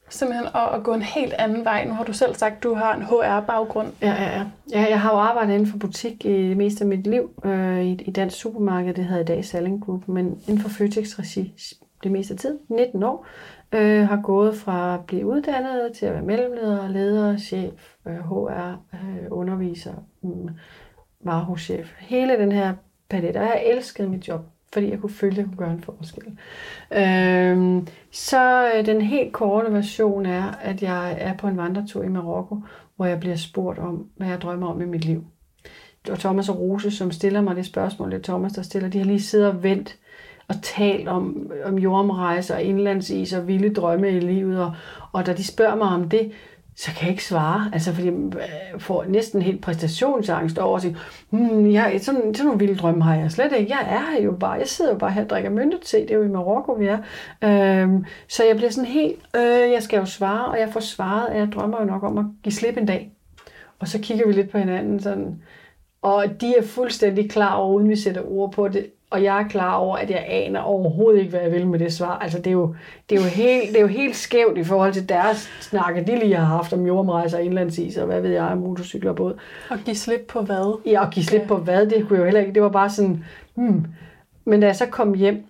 simpelthen at, at gå en helt anden vej? Nu har du selv sagt, at du har en H R-baggrund. Ja, ja, ja. ja, jeg har jo arbejdet inden for butik i det meste af mit liv. Øh, i, i dansk supermarked, det hedder i dag Salling Group, men inden for Føtex-regi det meste af tiden, nitten år. Øh, har gået fra at blive uddannet til at være mellemleder, leder, chef, øh, H R, øh, underviser, mm, varehuschef. Hele den her palet. Og jeg elskede mit job, fordi jeg kunne føle, at jeg kunne gøre en forskel. Øh, så den helt korte version er, at jeg er på en vandretur i Marokko, hvor jeg bliver spurgt om, hvad jeg drømmer om i mit liv. Og Thomas og Rose, som stiller mig det spørgsmål, det er Thomas, der stiller, de har lige siddet og vendt og talt om, om jordomrejser og indlandsis og vilde drømme i livet. Og, og da de spørger mig om det, så kan jeg ikke svare. Altså, fordi jeg får næsten helt præstationsangst over at sige, hmm, jeg, sådan, sådan nogle vilde drømme har jeg slet ikke. Jeg er her jo bare. Jeg sidder jo bare her og drikker myndete. Det er jo i Marokko, vi er. Øhm, så jeg bliver sådan helt, øh, jeg skal jo svare. Og jeg får svaret, at jeg drømmer jo nok om at give slip en dag. Og så kigger vi lidt på hinanden sådan. Og de er fuldstændig klar over, uden vi sætter ord på det. Og jeg er klar over, at jeg aner overhovedet ikke, hvad jeg vil med det svar. Altså, det er jo, det er jo, helt, det er jo helt skævt i forhold til deres snakke, de lige har haft om jordomrejser, indlandsis og hvad ved jeg, motorcykler og båd. Og give slip på hvad? Ja, og give slip ja. på hvad, det kunne jeg jo heller ikke. Det var bare sådan, hmm. Men da jeg så kom hjem,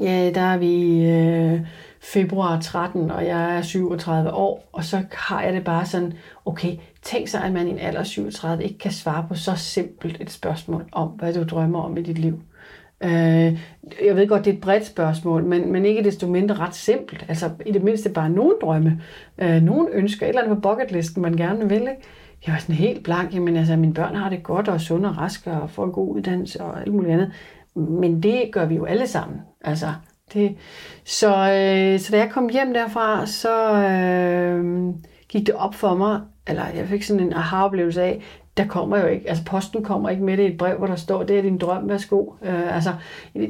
ja, der er vi øh, februar tretten, og jeg er syvogtredive år, og så har jeg det bare sådan, okay, tænk sig, at man i en alder syvogtredive ikke kan svare på så simpelt et spørgsmål om, hvad du drømmer om i dit liv. Jeg ved godt, det er et bredt spørgsmål, men, men ikke desto mindre ret simpelt. Altså i det mindste bare nogle drømme, øh, nogle ønsker, et eller andet på bucketlisten, man gerne vil. Ikke? Jeg var sådan helt blank, jamen altså mine børn har det godt og sunde og raske og får en god uddannelse og alt muligt andet. Men det gør vi jo alle sammen. Altså, det. Så, øh, så da jeg kom hjem derfra, så øh, gik det op for mig, eller jeg fik sådan en aha-oplevelse af, der kommer jo ikke, altså posten kommer ikke med det i et brev, hvor der står, det er din drøm, værsgo. Øh, altså,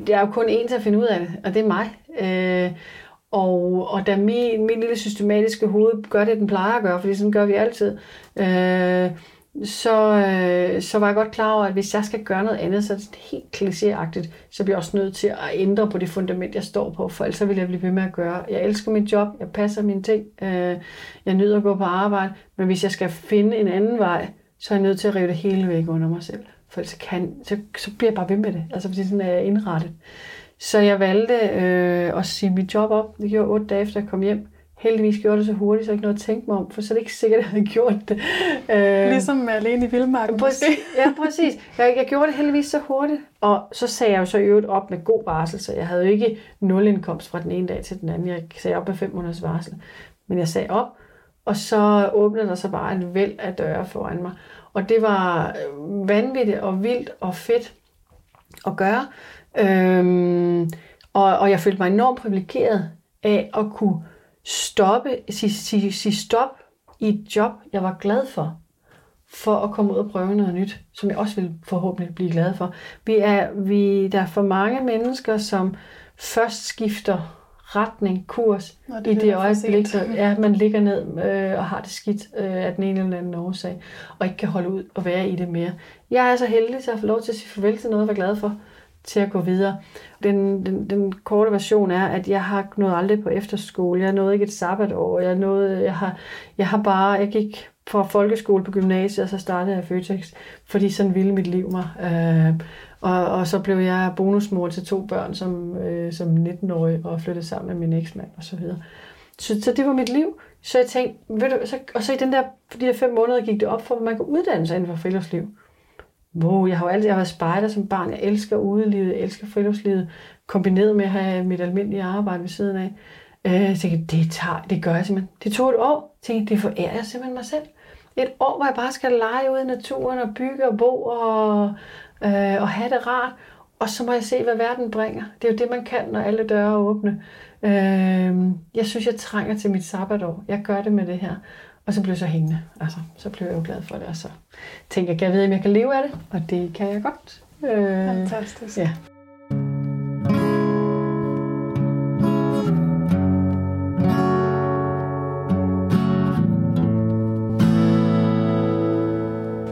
der er jo kun én til at finde ud af det, og det er mig. Øh, og, og da min, min lille systematiske hoved gør det, den plejer at gøre, fordi sådan gør vi altid, øh, så, øh, så var jeg godt klar over, at hvis jeg skal gøre noget andet, så er det helt klichéagtigt, så bliver jeg også nødt til at ændre på det fundament, jeg står på, for ellers vil jeg blive ved med at gøre. Jeg elsker mit job, jeg passer mine ting, øh, jeg nyder at gå på arbejde, men hvis jeg skal finde en anden vej, så er jeg nødt til at rive det hele væk under mig selv. For ellers kan, så, så bliver jeg bare ved med det. Altså fordi sådan er jeg indrettet. Så jeg valgte øh, at sige mit job op. Det gjorde otte dage efter jeg kom hjem. Heldigvis gjorde det så hurtigt, så jeg ikke noget at tænke mig om. For så er det ikke sikkert, at jeg havde gjort det. Øh, ligesom Alene i Vildmarken. Præcis, ja, præcis. Jeg, jeg gjorde det heldigvis så hurtigt. Og så sagde jeg jo så i øvrigt op med god varsel. Så jeg havde jo ikke nulindkomst fra den ene dag til den anden. Jeg sagde op med fem måneders varsel. Men jeg sagde op. Og så åbnede der så bare en væld af døre foran mig. Og det var vanvittigt og vildt og fedt at gøre. Øhm, og, og jeg følte mig enormt privilegeret af at kunne stoppe, sige sig, sig stop i et job, jeg var glad for. For at komme ud og prøve noget nyt, som jeg også ville forhåbentlig blive glad for. Vi er, vi, der er for mange mennesker, som først skifter retning, kurs, Nå, det i det øjeblik, så ja, man ligger ned øh, og har det skidt øh, af den ene eller anden årsag, og ikke kan holde ud og være i det mere. Jeg er så heldig, så jeg får lov til at sige farvel til noget, jeg var glad for, til at gå videre. Den, den, den korte version er, at jeg har nået aldrig på efterskole, jeg nåede ikke et sabbatår, jeg, nåede, jeg, har, jeg har bare, jeg gik fra folkeskole på gymnasiet, og så startede jeg Føtex, fordi sådan ville mit liv mig. Øh, Og, og så blev jeg bonusmor til to børn som, øh, som nitten-årig og flyttede sammen med min eksmand og så videre. Så, så det var mit liv. Så jeg tænkte, ved du, så, og så i den der, de der fem måneder gik det op for, at man kan uddanne sig inden for friluftsliv. Wow, jeg har jo altid jeg har været spejder som barn. Jeg elsker udelivet, jeg elsker friluftslivet, kombineret med at have mit almindelige arbejde ved siden af. Øh, jeg tænkte, det, tager, det gør jeg simpelthen. Det tog et år. Jeg tænkte, det forærer jeg simpelthen mig selv. Et år, hvor jeg bare skal lege ude i naturen og bygge og bo og... og have det rart, og så må jeg se, hvad verden bringer. Det er jo det, man kan, når alle døre er åbne. Jeg synes, jeg trænger til mit sabbatår. Jeg gør det med det her. Og så blev jeg så hængende. Altså, så blev jeg jo glad for det, og så tænkte jeg, jeg ved, om jeg kan leve af det, og det kan jeg godt. Øh, Fantastisk. Ja.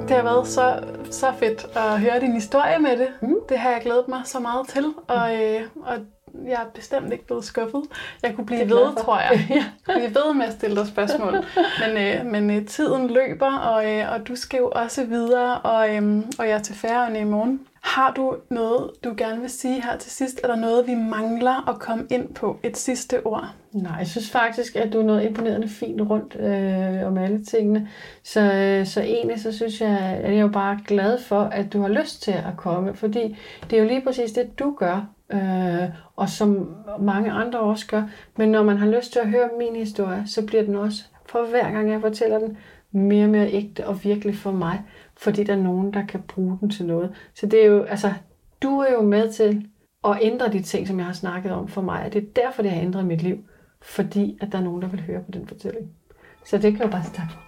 Det har været så, så fedt at høre din historie med det. Mm. Det har jeg glædet mig så meget til, og, øh, og jeg er bestemt ikke blevet skuffet. Jeg kunne blive ved, tror jeg. Jeg kunne blive ved med at stille dig spørgsmål. Men, øh, men øh, tiden løber, og, øh, og du skal jo også videre, og, øh, og jeg er til Færøerne i morgen. Har du noget, du gerne vil sige her til sidst? Er der noget, vi mangler at komme ind på? Et sidste ord? Nej, jeg synes faktisk, at du er noget imponerende fint rundt øh, om alle tingene. Så, øh, så egentlig, så synes jeg, at jeg er jo bare glad for, at du har lyst til at komme. Fordi det er jo lige præcis det, du gør. Øh, og som mange andre også gør. Men når man har lyst til at høre min historie, så bliver den også, for hver gang jeg fortæller den, mere og mere ægte og virkelig for mig. Fordi der er nogen, der kan bruge den til noget. Så det er jo, altså, du er jo med til at ændre de ting, som jeg har snakket om for mig. Og det er derfor, det har ændret mit liv. Fordi at der er nogen, der vil høre på den fortælling. Så det kan jeg jo bare sige tak for.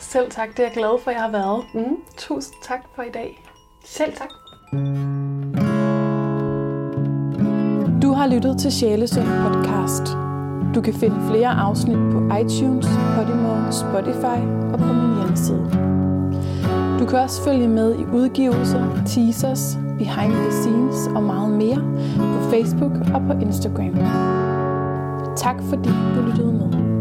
Selv tak, det er jeg glad for, at jeg har været. Mm. Tusind tak for i dag. Selv tak. Du har lyttet til Sjælesund Podcast. Du kan finde flere afsnit på iTunes, Podimo, Spotify og på min hjemmeside. Du kan også følge med i udgivelser, teasers, behind the scenes og meget mere på Facebook og på Instagram. Tak fordi du lyttede med.